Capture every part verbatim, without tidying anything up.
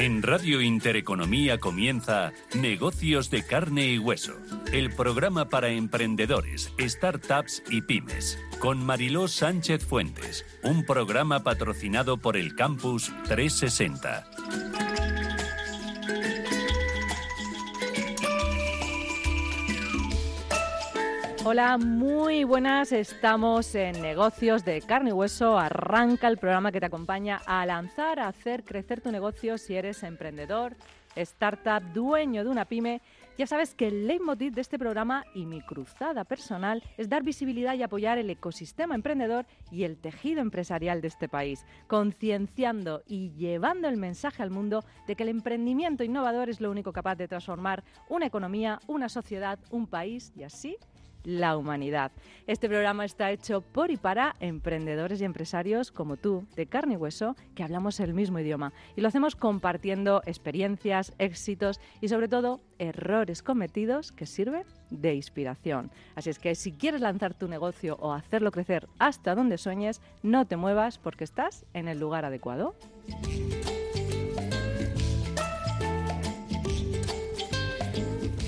En Radio Intereconomía comienza Negocios de carne y hueso, el programa para emprendedores, startups y pymes, con Mariló Sánchez Fuentes, un programa patrocinado por el Campus trescientos sesenta. Hola, muy buenas, estamos en Negocios de Carne y Hueso. Arranca el programa que te acompaña a lanzar, a hacer crecer tu negocio si eres emprendedor, startup, dueño de una pyme. Ya sabes que el leitmotiv de este programa y mi cruzada personal es dar visibilidad y apoyar el ecosistema emprendedor y el tejido empresarial de este país, concienciando y llevando el mensaje al mundo de que el emprendimiento innovador es lo único capaz de transformar una economía, una sociedad, un país y así la humanidad. Este programa está hecho por y para emprendedores y empresarios como tú, de carne y hueso, que hablamos el mismo idioma. Y lo hacemos compartiendo experiencias, éxitos y, sobre todo, errores cometidos que sirven de inspiración. Así es que si quieres lanzar tu negocio o hacerlo crecer hasta donde sueñes, no te muevas porque estás en el lugar adecuado.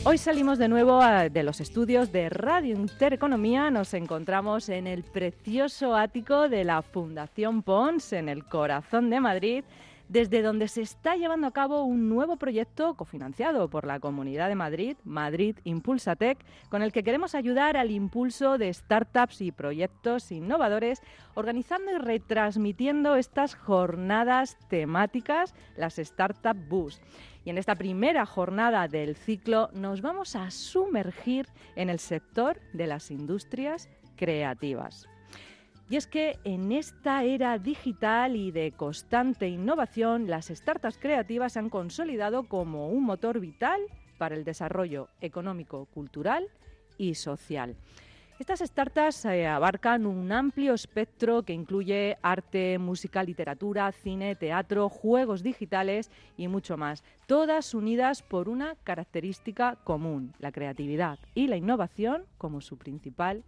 Hoy salimos de nuevo de los estudios de Radio Intereconomía. Nos encontramos en el precioso ático de la Fundación Pons, en el corazón de Madrid, desde donde se está llevando a cabo un nuevo proyecto cofinanciado por la Comunidad de Madrid, Madrid Impulsatec, con el que queremos ayudar al impulso de startups y proyectos innovadores, organizando y retransmitiendo estas jornadas temáticas, las Startup Bus. Y en esta primera jornada del ciclo nos vamos a sumergir en el sector de las industrias creativas. Y es que en esta era digital y de constante innovación, las startups creativas se han consolidado como un motor vital para el desarrollo económico, cultural y social. Estas startups eh, abarcan un amplio espectro que incluye arte, música, literatura, cine, teatro, juegos digitales y mucho más, todas unidas por una característica común, la creatividad y la innovación como su principal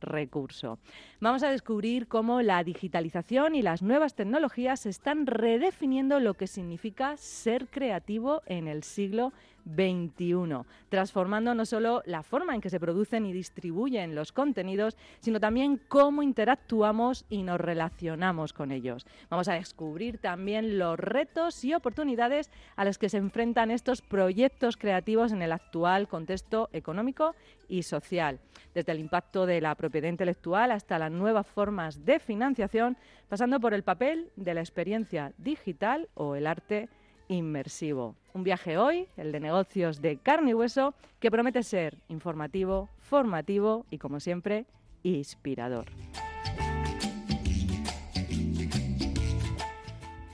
recurso. Vamos a descubrir cómo la digitalización y las nuevas tecnologías están redefiniendo lo que significa ser creativo en el siglo veintiuno, transformando no solo la forma en que se producen y distribuyen los contenidos, sino también cómo interactuamos y nos relacionamos con ellos. Vamos a descubrir también los retos y oportunidades a los que se enfrentan estos proyectos creativos en el actual contexto económico y social, desde el impacto de la propiedad intelectual hasta las nuevas formas de financiación, pasando por el papel de la experiencia digital o el arte inmersivo. Un viaje hoy, el de Negocios de Carne y Hueso, que promete ser informativo, formativo y, como siempre, inspirador.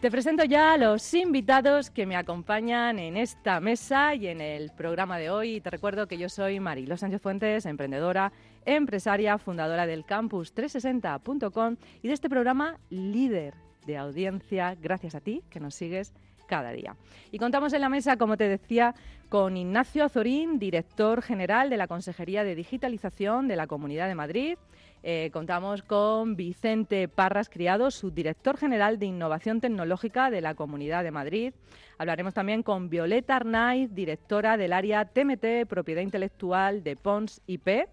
Te presento ya a los invitados que me acompañan en esta mesa y en el programa de hoy. Te recuerdo que yo soy Mariló Sánchez Fuentes, emprendedora, empresaria, fundadora del campus trescientos sesenta punto com y de este programa líder de audiencia, gracias a ti que nos sigues cada día. Y contamos en la mesa, como te decía, con Ignacio Azorín, director general de la Consejería de Digitalización de la Comunidad de Madrid. Eh, contamos con Vicente Parras Criado, subdirector general de Innovación Tecnológica de la Comunidad de Madrid. Hablaremos también con Violeta Arnáiz, directora del área T M T, propiedad intelectual de Pons I P.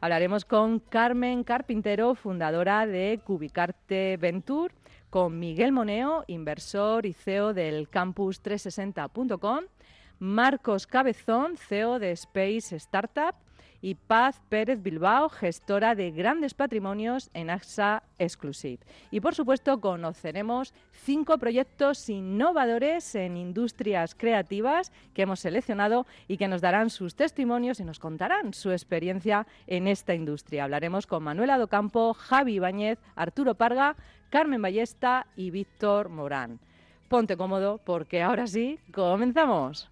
Hablaremos con Carmen Carpintero, fundadora de Cubicarte Venture, con Miguel Moneo, inversor y C E O del campus trescientos sesenta punto com, Marcos Cabezón, C E O de Space Startup, y Paz Pérez Bilbao, gestora de grandes patrimonios en AXA Exclusive. Y, por supuesto, conoceremos cinco proyectos innovadores en industrias creativas que hemos seleccionado y que nos darán sus testimonios y nos contarán su experiencia en esta industria. Hablaremos con Manuela Docampo, Javi Ibáñez, Arturo Parga, Carmen Ballesta y Víctor Morán. Ponte cómodo porque ahora sí, comenzamos.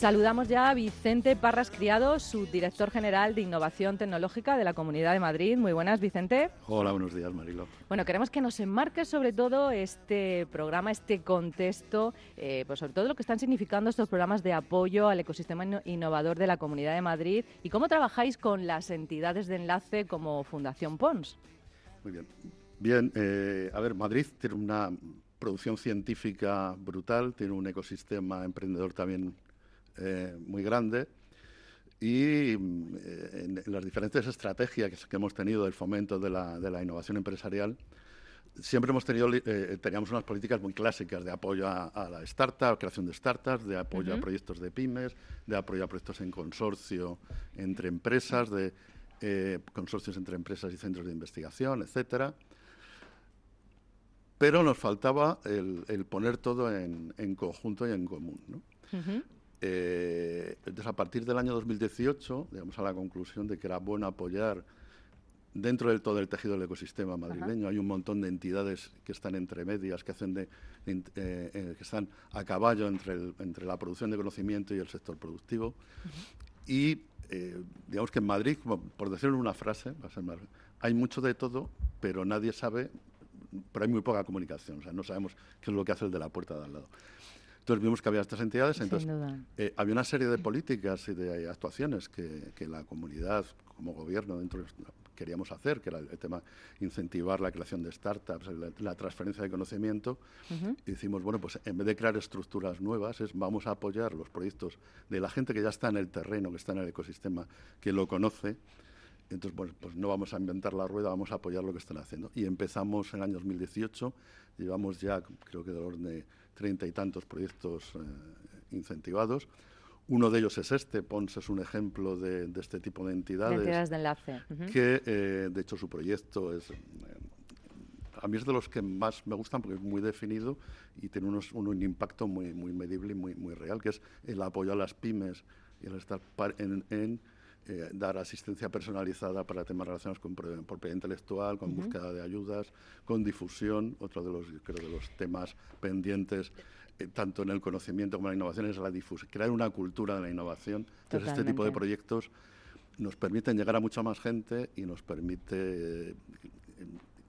Saludamos ya a Vicente Parras Criado, subdirector general de Innovación Tecnológica de la Comunidad de Madrid. Muy buenas, Vicente. Hola, buenos días, Mariló. Bueno, queremos que nos enmarque sobre todo este programa, este contexto, eh, pues sobre todo lo que están significando estos programas de apoyo al ecosistema innovador de la Comunidad de Madrid y cómo trabajáis con las entidades de enlace como Fundación Pons. Muy bien. Bien, eh, a ver, Madrid tiene una producción científica brutal, tiene un ecosistema emprendedor también Eh, muy grande y eh, en las diferentes estrategias que hemos tenido del fomento de la, de la innovación empresarial siempre hemos tenido eh, teníamos unas políticas muy clásicas de apoyo a, a la startup, creación de startups, de apoyo uh-huh. a proyectos de pymes, de apoyo a proyectos en consorcio entre empresas, de eh, consorcios entre empresas y centros de investigación, etcétera. Pero nos faltaba el, el poner todo en, en conjunto y en común, ¿no? Uh-huh. Eh, entonces, a partir del año dos mil dieciocho, llegamos a la conclusión de que era bueno apoyar dentro del todo el tejido del ecosistema madrileño. Ajá. Hay un montón de entidades que están entre medias, que hacen de, de, eh, que están a caballo entre, el, entre la producción de conocimiento y el sector productivo. Ajá. Y eh, digamos que en Madrid, como, por decirlo en una frase, va a ser más, hay mucho de todo, pero nadie sabe, pero hay muy poca comunicación. O sea, no sabemos qué es lo que hace el de la puerta de al lado. Entonces vimos que había estas entidades, entonces eh, había una serie de políticas y de actuaciones que, que la comunidad como gobierno dentro queríamos hacer, que era el tema incentivar la creación de startups, la, la transferencia de conocimiento. Uh-huh. Y decimos, bueno, pues en vez de crear estructuras nuevas, es vamos a apoyar los proyectos de la gente que ya está en el terreno, que está en el ecosistema, que lo conoce. Entonces, bueno, pues no vamos a inventar la rueda, vamos a apoyar lo que están haciendo. Y empezamos en el año dos mil dieciocho, llevamos ya, creo que del orden de treinta y tantos proyectos eh, incentivados. Uno de ellos es este, Pons es un ejemplo de, de este tipo de entidades. De entidades de enlace. Uh-huh. Que, eh, de hecho, su proyecto es... Eh, a mí es de los que más me gustan porque es muy definido y tiene unos, un, un impacto muy, muy medible y muy, muy real, que es el apoyo a las pymes y el estar par- en... en Eh, dar asistencia personalizada para temas relacionados con propiedad intelectual, con uh-huh. búsqueda de ayudas, con difusión. Otro de los, creo, de los temas pendientes, eh, tanto en el conocimiento como en la innovación, es la difus- crear una cultura de la innovación. Totalmente. Entonces, este tipo de proyectos nos permiten llegar a mucha más gente y nos permite eh,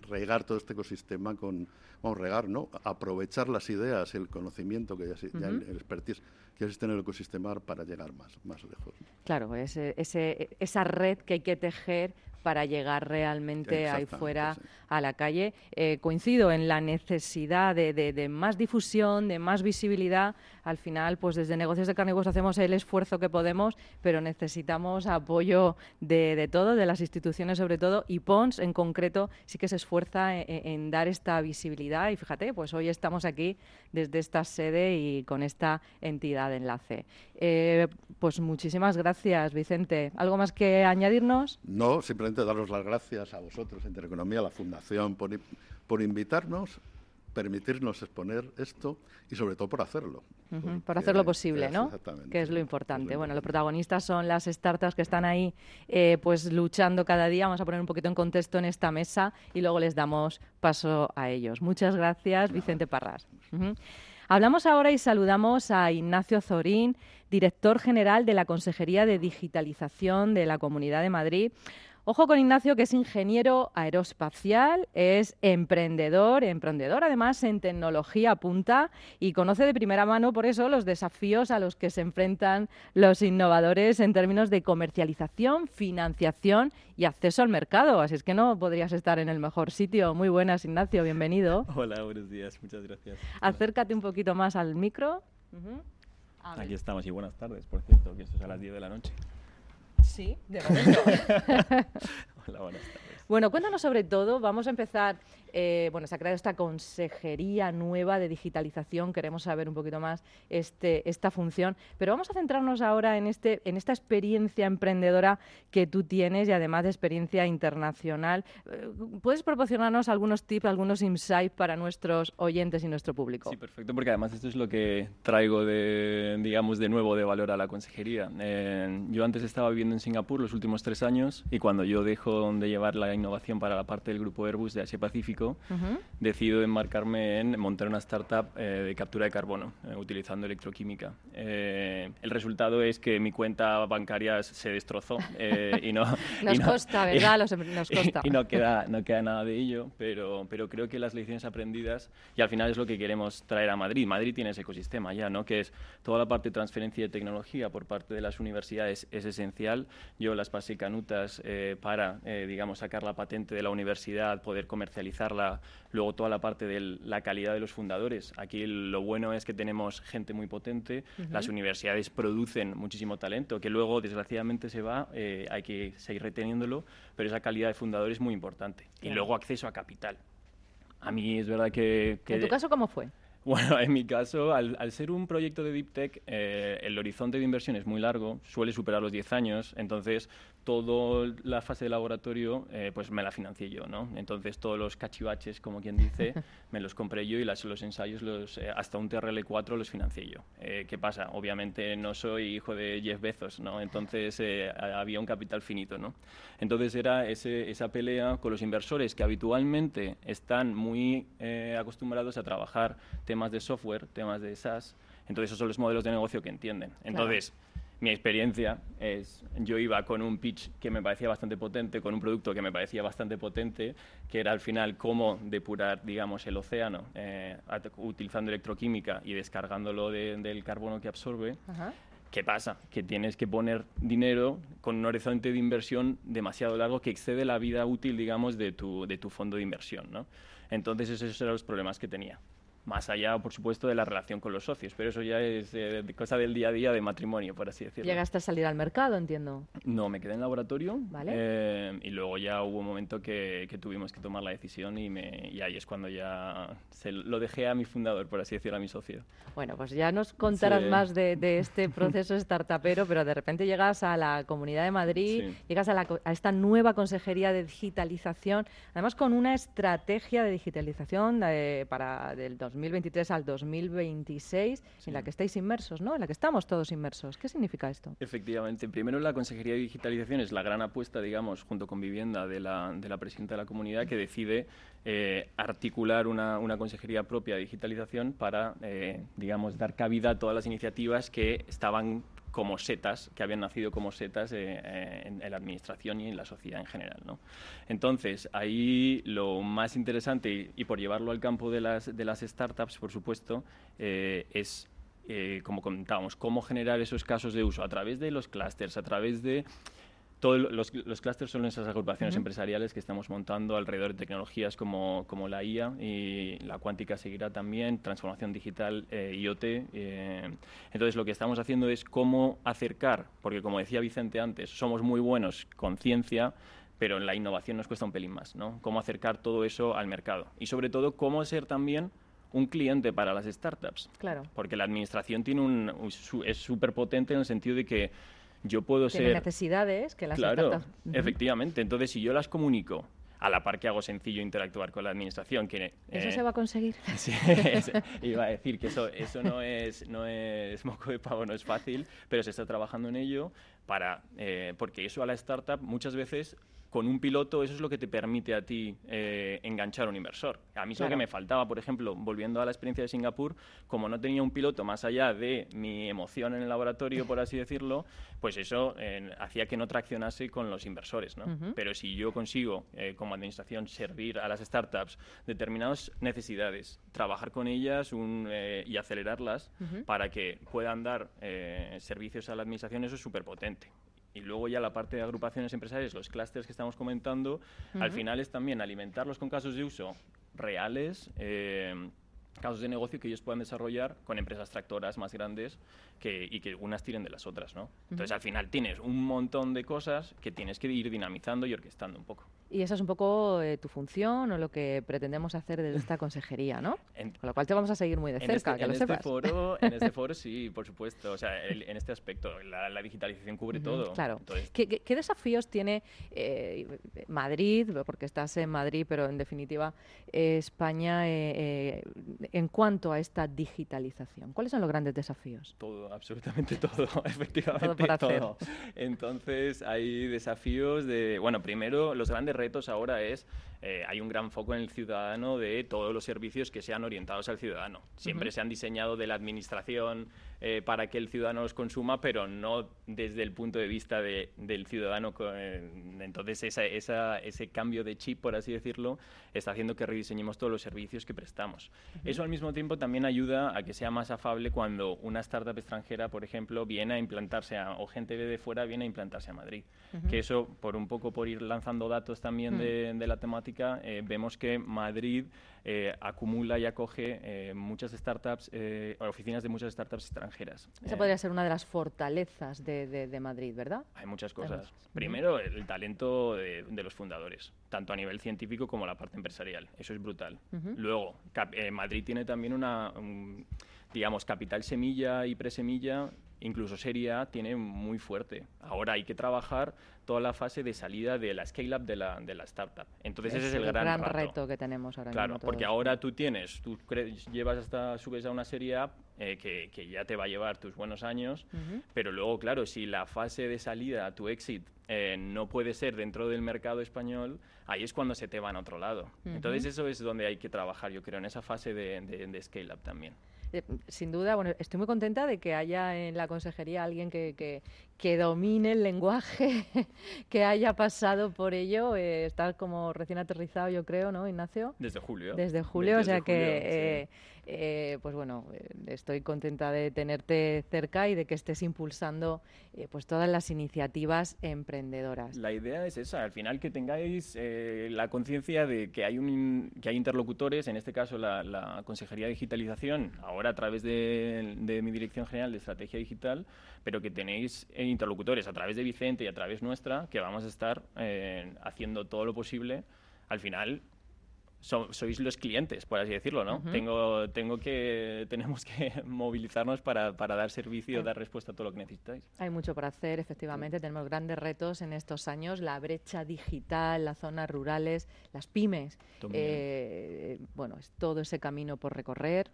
regar todo este ecosistema con... Vamos, regar, ¿no? Aprovechar las ideas, el conocimiento, que ya, uh-huh. ya el expertise que existe en el ecosistema para llegar más, más lejos. Claro, ese, ese, esa red que hay que tejer para llegar realmente ahí fuera sí. a la calle. Eh, coincido en la necesidad de, de, de más difusión, de más visibilidad. Al final, pues desde Negocios de Carne y Hueso hacemos el esfuerzo que podemos, pero necesitamos apoyo de, de todo, de las instituciones sobre todo, y Pons en concreto sí que se esfuerza en, en dar esta visibilidad. Y fíjate, pues hoy estamos aquí desde esta sede y con esta entidad de enlace. Eh, pues muchísimas gracias, Vicente. ¿Algo más que añadirnos? No, simplemente daros las gracias a vosotros, Intereconomía, a la Fundación, por, por invitarnos, permitirnos exponer esto y sobre todo por hacerlo. Uh-huh, por hacerlo posible, es, ¿no? Exactamente. Que es lo importante. Es lo bueno, importante. Los protagonistas son las startups que están ahí eh, pues luchando cada día. Vamos a poner un poquito en contexto en esta mesa y luego les damos paso a ellos. Muchas gracias, no. Vicente Parras. Uh-huh. Hablamos ahora y saludamos a Ignacio Azorín, director general de la Consejería de Digitalización de la Comunidad de Madrid. Ojo con Ignacio, que es ingeniero aeroespacial, es emprendedor, emprendedor además en tecnología punta y conoce de primera mano por eso los desafíos a los que se enfrentan los innovadores en términos de comercialización, financiación y acceso al mercado. Así es que no podrías estar en el mejor sitio. Muy buenas, Ignacio, bienvenido. Hola, buenos días, muchas gracias. Acércate un poquito más al micro. Uh-huh. Aquí estamos y buenas tardes, por cierto, que esto es a las diez de la noche. Sí, de momento. Hola, buenas tardes. Bueno, cuéntanos sobre todo, vamos a empezar, eh, bueno, se ha creado esta consejería nueva de digitalización, queremos saber un poquito más este, esta función, pero vamos a centrarnos ahora en, este, en esta experiencia emprendedora que tú tienes y además de experiencia internacional. ¿Puedes proporcionarnos algunos tips, algunos insights para nuestros oyentes y nuestro público? Sí, perfecto, porque además esto es lo que traigo de, digamos, de nuevo de valor a la consejería. Eh, yo antes estaba viviendo en Singapur los últimos tres años y cuando yo dejo de llevar la, innovación para la parte del grupo Airbus de Asia Pacífico, uh-huh. decido enmarcarme en montar una startup eh, de captura de carbono eh, utilizando electroquímica. Eh, el resultado es que mi cuenta bancaria se destrozó eh, y no nos y no, costa, ¿verdad? Los, nos costa. Y no queda no queda nada de ello, pero pero creo que las lecciones aprendidas y al final es lo que queremos traer a Madrid. Madrid tiene ese ecosistema ya, ¿no? Que es toda la parte de transferencia de tecnología por parte de las universidades es esencial. Yo las pasé canutas eh, para, eh, digamos, sacar la patente de la universidad, poder comercializarla, luego toda la parte de la calidad de los fundadores. Aquí lo bueno es que tenemos gente muy potente, uh-huh. las universidades producen muchísimo talento, que luego desgraciadamente se va, eh, hay que seguir reteniéndolo, pero esa calidad de fundador es muy importante. Y claro. luego acceso a capital. A mí es verdad que... que ¿En tu caso cómo fue? Bueno, en mi caso, al, al ser un proyecto de Deep Tech, eh, el horizonte de inversión es muy largo, suele superar los diez años, entonces toda la fase de laboratorio eh, pues me la financié yo, ¿no? Entonces todos los cachivaches, como quien dice, me los compré yo y las, los ensayos los, eh, hasta un T R L cuatro los financié yo. Eh, ¿Qué pasa? Obviamente no soy hijo de Jeff Bezos, ¿no? Entonces eh, había un capital finito, ¿no? Entonces era ese, esa pelea con los inversores que habitualmente están muy eh, acostumbrados a trabajar temas de software, temas de SaaS, entonces esos son los modelos de negocio que entienden. Entonces, claro. mi experiencia es, yo iba con un pitch que me parecía bastante potente, con un producto que me parecía bastante potente, que era al final cómo depurar, digamos, el océano, eh, utilizando electroquímica y descargándolo de, del carbono que absorbe. Ajá. ¿Qué pasa? Que tienes que poner dinero con un horizonte de inversión demasiado largo que excede la vida útil, digamos, de tu, de tu fondo de inversión, ¿no? Entonces, esos eran los problemas que tenía. Más allá, por supuesto, de la relación con los socios, pero eso ya es eh, cosa del día a día de matrimonio, por así decirlo. ¿Llegaste a salir al mercado, entiendo? No, me quedé en laboratorio, ¿vale? eh, y luego ya hubo un momento que, que tuvimos que tomar la decisión y, me, y ahí es cuando ya se lo dejé a mi fundador, por así decirlo, a mi socio. Bueno, pues ya nos contarás sí. más de, de este proceso startupero, pero de repente llegas a la Comunidad de Madrid, sí. llegas a, la, a esta nueva Consejería de Digitalización, además con una estrategia de digitalización eh, para del dos mil veintitrés al dos mil veintiséis, sí. en la que estáis inmersos, ¿no? En la que estamos todos inmersos. ¿Qué significa esto? Efectivamente. Primero, la Consejería de Digitalización es la gran apuesta, digamos, junto con Vivienda de la, de la presidenta de la Comunidad, que decide eh, articular una, una consejería propia de digitalización para, eh, digamos, dar cabida a todas las iniciativas que estaban como setas, que habían nacido como setas eh, eh, en la administración y en la sociedad en general, ¿no? Entonces, ahí lo más interesante, y, y por llevarlo al campo de las, de las startups, por supuesto, eh, es, eh, como comentábamos, cómo generar esos casos de uso a través de los clústeres, a través de... Todos los, los clústeres son esas agrupaciones uh-huh. empresariales que estamos montando alrededor de tecnologías como, como la I A y la cuántica seguirá también, transformación digital, eh, IoT. Eh. Entonces, lo que estamos haciendo es cómo acercar, porque como decía Vicente antes, somos muy buenos con ciencia, pero en la innovación nos cuesta un pelín más, ¿no? Cómo acercar todo eso al mercado y, sobre todo, cómo ser también un cliente para las startups. Claro. Porque la administración tiene un, es súper potente en el sentido de que yo puedo ser... Tiene necesidades que las... Claro, startups... uh-huh. efectivamente. Entonces, si yo las comunico, a la par que hago sencillo interactuar con la administración... Que, eh, ¿Eso se va a conseguir? Sí, es, iba a decir que eso, eso no, es, no es moco de pavo, no es fácil, pero se está trabajando en ello para eh, porque eso a la startup muchas veces... Con un piloto, eso es lo que te permite a ti eh, enganchar a un inversor. A mí es lo que me faltaba, por ejemplo, volviendo a la experiencia de Singapur, como no tenía un piloto más allá de mi emoción en el laboratorio, por así decirlo, pues eso eh, hacía que no traccionase con los inversores, ¿no? Uh-huh. Pero si yo consigo, eh, como administración, servir a las startups determinadas necesidades, trabajar con ellas un, eh, y acelerarlas uh-huh. para que puedan dar eh, servicios a la administración, eso es súper potente. Y luego ya la parte de agrupaciones empresariales, los clústeres que estamos comentando, uh-huh. al final es también alimentarlos con casos de uso reales, eh, casos de negocio que ellos puedan desarrollar con empresas tractoras más grandes que, y que unas tiren de las otras, ¿no? Uh-huh. Entonces, al final tienes un montón de cosas que tienes que ir dinamizando y orquestando un poco. Y esa es un poco eh, tu función o lo que pretendemos hacer desde esta consejería, ¿no? En, Con lo cual te vamos a seguir muy de cerca, este, que lo este sepas. Foro, en este foro sí, por supuesto. O sea, el, en este aspecto, la, la digitalización cubre uh-huh, todo. Claro. Entonces, ¿Qué, qué, ¿Qué desafíos tiene eh, Madrid, porque estás en Madrid, pero en definitiva eh, España, eh, eh, en cuanto a esta digitalización? ¿Cuáles son los grandes desafíos? Todo, absolutamente todo, efectivamente todo. Todo. Entonces, hay desafíos de, bueno, primero, los grandes retos ahora es, eh, hay un gran foco en el ciudadano de todos los servicios que sean orientados al ciudadano. Siempre uh-huh. se han diseñado de la administración eh, para que el ciudadano los consuma, pero no desde el punto de vista de, del ciudadano. Entonces, esa, esa, ese cambio de chip, por así decirlo, está haciendo que rediseñemos todos los servicios que prestamos. Uh-huh. Eso, al mismo tiempo, también ayuda a que sea más afable cuando una startup extranjera, por ejemplo, viene a implantarse a, o gente de fuera viene a implantarse a Madrid. Uh-huh. Que eso, por un poco por ir lanzando datos también uh-huh. de, de la temática, eh, vemos que Madrid eh, acumula y acoge eh, muchas startups, eh, oficinas de muchas startups extranjeras. Esa eh, podría ser una de las fortalezas de, de, de Madrid, ¿verdad? Hay muchas cosas. Hay muchas. Primero, el talento de, de los fundadores, tanto a nivel científico como la parte empresarial. Eso es brutal. Uh-huh. Luego, cap- eh, Madrid tiene también una, un, digamos, capital semilla y presemilla. Incluso Serie A tiene muy fuerte. Ahora hay que trabajar toda la fase de salida de la scale-up de la, de la startup. Entonces, es ese es el, el gran, gran reto que tenemos ahora claro, mismo. Claro, porque ahora tú tienes, tú cre- llevas hasta, subes a una Serie A eh, que, que ya te va a llevar tus buenos años, uh-huh. pero luego, claro, si la fase de salida, tu exit, eh, no puede ser dentro del mercado español, ahí es cuando se te van a otro lado. Uh-huh. Entonces, eso es donde hay que trabajar, yo creo, en esa fase de, de, de scale-up también. Sin duda, bueno, estoy muy contenta de que haya en la consejería alguien que, que, que domine el lenguaje, que haya pasado por ello. Eh, está como recién aterrizado, yo creo, ¿no, Ignacio? Desde julio. Desde julio, desde, o sea desde que, julio, eh, sí. eh, pues bueno, eh, estoy contenta de tenerte cerca y de que estés impulsando eh, pues todas las iniciativas emprendedoras. La idea es esa, al final que tengáis eh, la conciencia de que hay, un, que hay interlocutores, en este caso la, la Consejería de Digitalización, ahora a través de, de mi Dirección General de Estrategia Digital, pero que tenéis interlocutores a través de Vicente y a través nuestra, que vamos a estar eh, haciendo todo lo posible. Al final, so, sois los clientes, por así decirlo, ¿no? Uh-huh. Tengo, tengo que, tenemos que movilizarnos para, para dar servicio, uh-huh. dar respuesta a todo lo que necesitáis. Hay mucho por hacer, efectivamente. Uh-huh. Tenemos grandes retos en estos años. La brecha digital, las zonas rurales, las pymes. Eh, bueno, es todo ese camino por recorrer.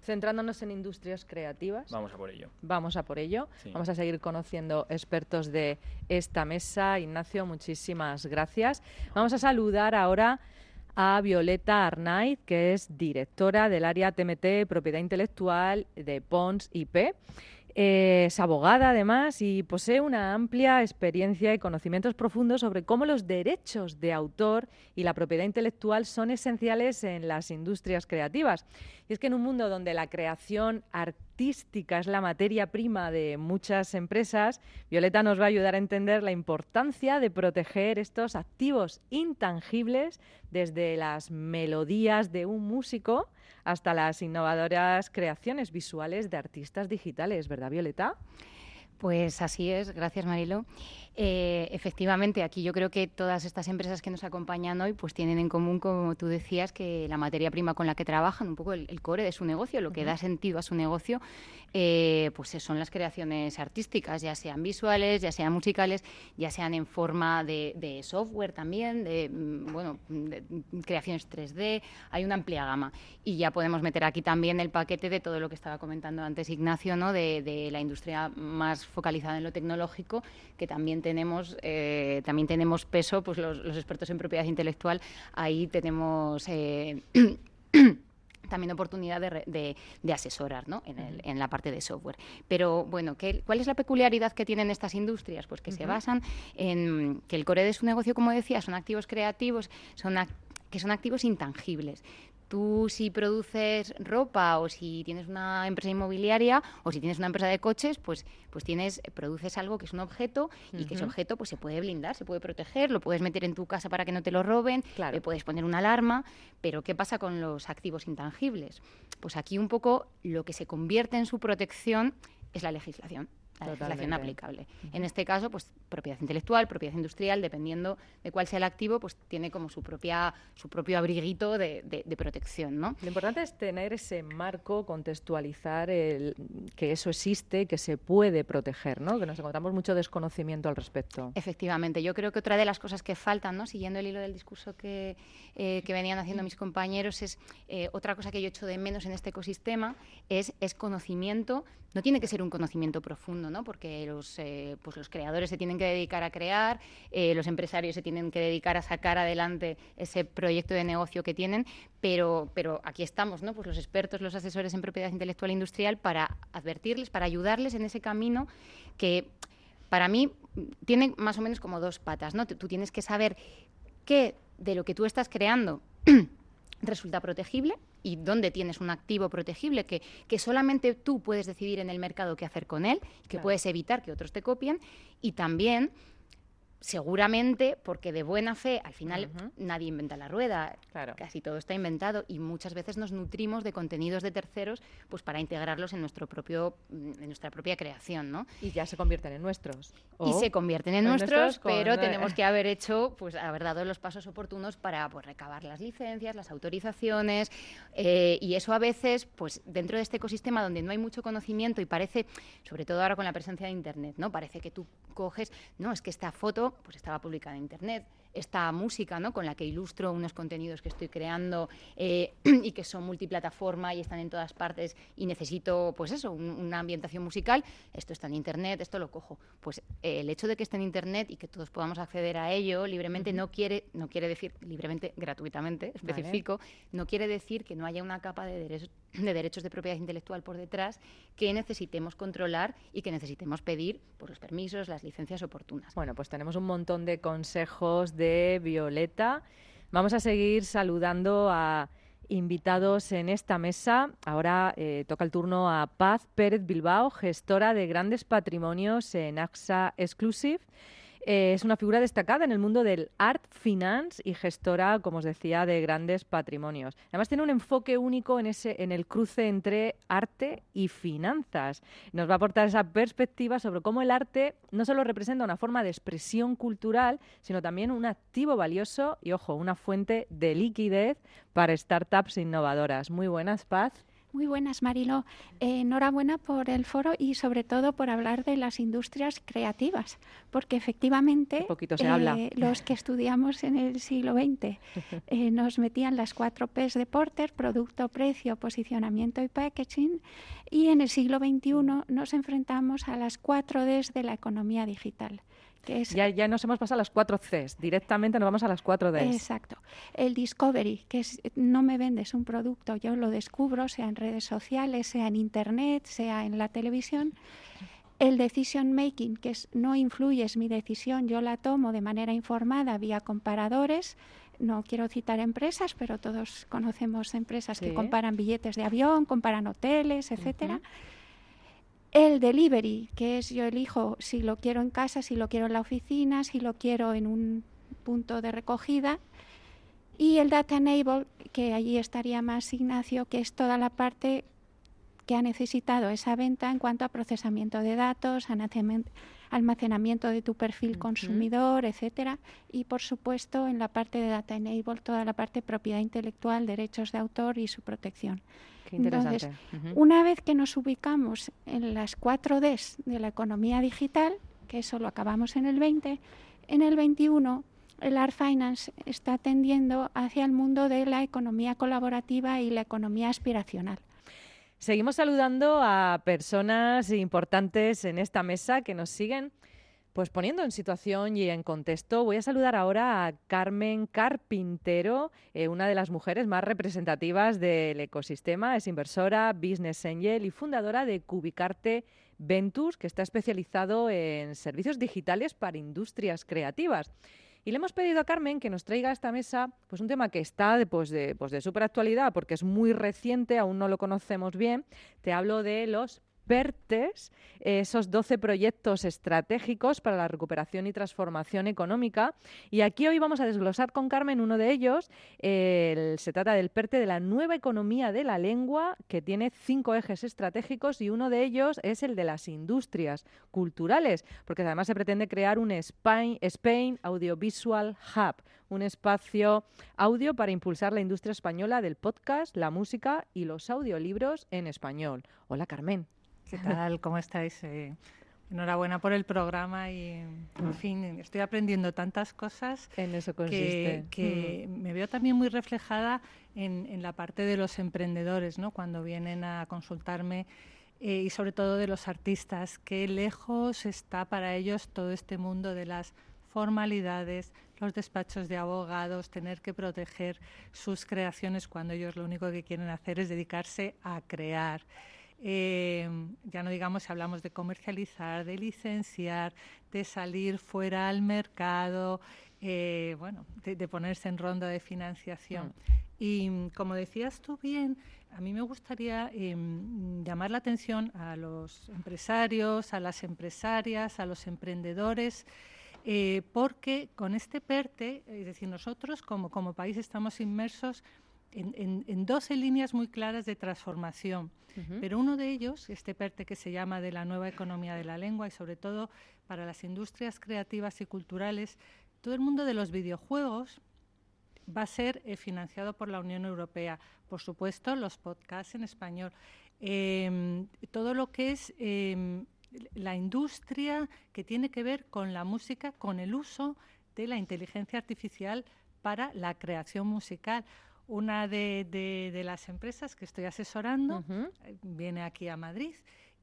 Centrándonos en industrias creativas. Vamos a por ello. Vamos a por ello. Sí. Vamos a seguir conociendo expertos de esta mesa. Ignacio, muchísimas gracias. Vamos a saludar ahora a Violeta Arnáiz, que es directora del área T M T, propiedad intelectual de Pons I P. Eh, es abogada, además, y posee una amplia experiencia y conocimientos profundos sobre cómo los derechos de autor y la propiedad intelectual son esenciales en las industrias creativas. Y es que en un mundo donde la creación artística es la materia prima de muchas empresas, Violeta nos va a ayudar a entender la importancia de proteger estos activos intangibles, desde las melodías de un músico hasta las innovadoras creaciones visuales de artistas digitales, ¿verdad, Violeta? Pues así es, gracias Mariló. Eh, efectivamente, aquí yo creo que todas estas empresas que nos acompañan hoy pues tienen en común, como tú decías, que la materia prima con la que trabajan, un poco el, el core de su negocio, lo que uh-huh. da sentido a su negocio, eh, pues son las creaciones artísticas, ya sean visuales, ya sean musicales, ya sean en forma de, de software también, de, bueno, de creaciones tres D, hay una amplia gama. Y ya podemos meter aquí también el paquete de todo lo que estaba comentando antes Ignacio, ¿no? de, de la industria más focalizada en lo tecnológico, que también tenemos eh, también tenemos peso, pues los, los expertos en propiedad intelectual, ahí tenemos eh, también oportunidad de, de, de asesorar, ¿no? en, el, en la parte de software. Pero, bueno, ¿qué, ¿cuál es la peculiaridad que tienen estas industrias? Pues que uh-huh. se basan en que el core de su negocio, como decía, son activos creativos, son act- que son activos intangibles. Tú, si produces ropa o si tienes una empresa inmobiliaria o si tienes una empresa de coches, pues pues tienes produces algo que es un objeto y uh-huh. que ese objeto pues se puede blindar, se puede proteger, lo puedes meter en tu casa para que no te lo roben, claro. le puedes poner una alarma, pero ¿qué pasa con los activos intangibles? Pues aquí un poco lo que se convierte en su protección es la legislación. La legislación Totalmente. Aplicable. En este caso, pues propiedad intelectual, propiedad industrial, dependiendo de cuál sea el activo, pues tiene como su propia su propio abriguito de, de, de protección, ¿no? Lo importante es tener ese marco, contextualizar el, que eso existe, que se puede proteger, ¿no? Que nos encontramos mucho desconocimiento al respecto. Efectivamente. Yo creo que otra de las cosas que faltan, ¿no? Siguiendo el hilo del discurso que, eh, que venían haciendo mis compañeros, es eh, otra cosa que yo echo de menos en este ecosistema, es, es conocimiento. No tiene que ser un conocimiento profundo, uno, ¿no? Porque los, eh, pues los creadores se tienen que dedicar a crear, eh, los empresarios se tienen que dedicar a sacar adelante ese proyecto de negocio que tienen, pero, pero aquí estamos, ¿no? Pues los expertos, los asesores en propiedad intelectual e industrial para advertirles, para ayudarles en ese camino que, para mí, tiene más o menos como dos patas, ¿no? Tú tienes que saber qué de lo que tú estás creando resulta protegible y dónde tienes un activo protegible que, que solamente tú puedes decidir en el mercado qué hacer con él, que claro, puedes evitar que otros te copien, y también seguramente porque de buena fe al final uh-huh. nadie inventa la rueda, claro, casi todo está inventado y muchas veces nos nutrimos de contenidos de terceros pues para integrarlos en nuestro propio en nuestra propia creación, ¿no? Y ya se convierten en nuestros. Y se convierten en, en nuestros, nuestros con... pero tenemos que haber hecho, pues haber dado los pasos oportunos para pues, recabar las licencias, las autorizaciones eh, y eso a veces pues dentro de este ecosistema donde no hay mucho conocimiento y parece, sobre todo ahora con la presencia de internet, ¿no? Parece que tú coges, no, es que esta foto pues estaba publicada en internet, esta música, ¿no? Con la que ilustro unos contenidos que estoy creando eh, y que son multiplataforma y están en todas partes y necesito, pues eso, un, una ambientación musical, esto está en internet, esto lo cojo. Pues eh, el hecho de que esté en internet y que todos podamos acceder a ello libremente uh-huh. no quiere, no quiere decir, libremente, gratuitamente, específico, vale. no quiere decir que no haya una capa de, dere- de derechos de propiedad intelectual por detrás que necesitemos controlar y que necesitemos pedir por los permisos, las licencias oportunas. Bueno, pues tenemos un montón de consejos de Violeta. Vamos a seguir saludando a invitados en esta mesa. Ahora eh, toca el turno a Paz Pérez Bilbao, gestora de grandes patrimonios en A X A Exclusive. Eh, es una figura destacada en el mundo del art finance y gestora, como os decía, de grandes patrimonios. Además tiene un enfoque único en ese, en el cruce entre arte y finanzas. Nos va a aportar esa perspectiva sobre cómo el arte no solo representa una forma de expresión cultural, sino también un activo valioso y, ojo, una fuente de liquidez para startups innovadoras. Muy buenas, Paz. Muy buenas, Mariló. Eh, enhorabuena por el foro y sobre todo por hablar de las industrias creativas, porque efectivamente poquito se eh, habla. Los que estudiamos en el siglo veinte eh, nos metían las cuatro P's de Porter, producto, precio, posicionamiento y packaging, y en el siglo veintiuno nos enfrentamos a las cuatro D's de la economía digital. Que es ya, ya nos hemos pasado a las cuatro Cs, directamente nos vamos a las cuatro Ds. Exacto. El discovery, que es no me vendes un producto, yo lo descubro, sea en redes sociales, sea en internet, sea en la televisión. El decision making, que es no influyes mi decisión, yo la tomo de manera informada vía comparadores. No quiero citar empresas, pero todos conocemos empresas sí. que comparan billetes de avión, comparan hoteles, etcétera. Uh-huh. El delivery, que es yo elijo si lo quiero en casa, si lo quiero en la oficina, si lo quiero en un punto de recogida. Y el data enable, que allí estaría más Ignacio, que es toda la parte que ha necesitado esa venta en cuanto a procesamiento de datos, almacenamiento de tu perfil uh-huh. consumidor, etcétera. Y, por supuesto, en la parte de data enable, toda la parte de propiedad intelectual, derechos de autor y su protección. Qué interesante. Entonces, uh-huh. una vez que nos ubicamos en las cuatro Ds de la economía digital, que eso lo acabamos en el veinte, en el veintiuno el Art Finance está tendiendo hacia el mundo de la economía colaborativa y la economía aspiracional. Seguimos saludando a personas importantes en esta mesa que nos siguen pues poniendo en situación y en contexto. Voy a saludar ahora a Carmen Carpintero, eh, una de las mujeres más representativas del ecosistema. Es inversora, business angel y fundadora de Cubicarte Venture, que está especializado en servicios digitales para industrias creativas. Y le hemos pedido a Carmen que nos traiga a esta mesa pues, un tema que está de, pues, de, pues, de súper actualidad, porque es muy reciente, aún no lo conocemos bien. Te hablo de los PERTES, esos doce proyectos estratégicos para la recuperación y transformación económica. Y aquí hoy vamos a desglosar con Carmen uno de ellos. Eh, se trata del PERTE de la nueva economía de la lengua, que tiene cinco ejes estratégicos y uno de ellos es el de las industrias culturales, porque además se pretende crear un Spain, Spain Audiovisual Hub, un espacio audio para impulsar la industria española del podcast, la música y los audiolibros en español. Hola, Carmen. ¿Qué tal? ¿Cómo estáis? Eh, enhorabuena por el programa y, en fin, estoy aprendiendo tantas cosas en eso consiste. que, que mm. me veo también muy reflejada en, en la parte de los emprendedores, ¿no? Cuando vienen a consultarme eh, y sobre todo de los artistas, que lejos está para ellos todo este mundo de las formalidades, los despachos de abogados, tener que proteger sus creaciones cuando ellos lo único que quieren hacer es dedicarse a crear. Eh, ya no digamos si hablamos de comercializar, de licenciar, de salir fuera al mercado, eh, bueno, de, de ponerse en ronda de financiación. Mm. Y como decías tú bien, a mí me gustaría eh, llamar la atención a los empresarios, a las empresarias, a los emprendedores, eh, porque con este PERTE, es decir, nosotros como, como país estamos inmersos En, en, en doce líneas muy claras de transformación, uh-huh. pero uno de ellos, este PERTE que se llama de la nueva economía de la lengua y sobre todo para las industrias creativas y culturales, todo el mundo de los videojuegos va a ser eh, financiado por la Unión Europea. Por supuesto, los podcasts en español, eh, todo lo que es eh, la industria que tiene que ver con la música, con el uso de la inteligencia artificial para la creación musical. Una de, de, de las empresas que estoy asesorando uh-huh. viene aquí a Madrid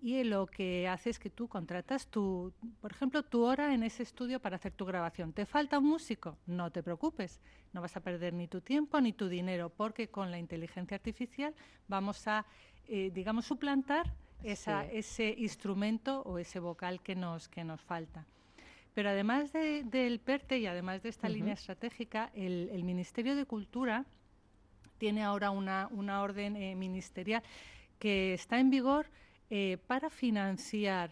y lo que hace es que tú contratas, tu, por ejemplo, tu hora en ese estudio para hacer tu grabación. ¿Te falta un músico? No te preocupes, no vas a perder ni tu tiempo ni tu dinero, porque con la inteligencia artificial vamos a, eh, digamos, suplantar esa, sí. ese instrumento o ese vocal que nos, que nos falta. Pero además de, del PERTE y además de esta uh-huh. línea estratégica, el, el Ministerio de Cultura tiene ahora una, una orden eh, ministerial que está en vigor eh, para financiar,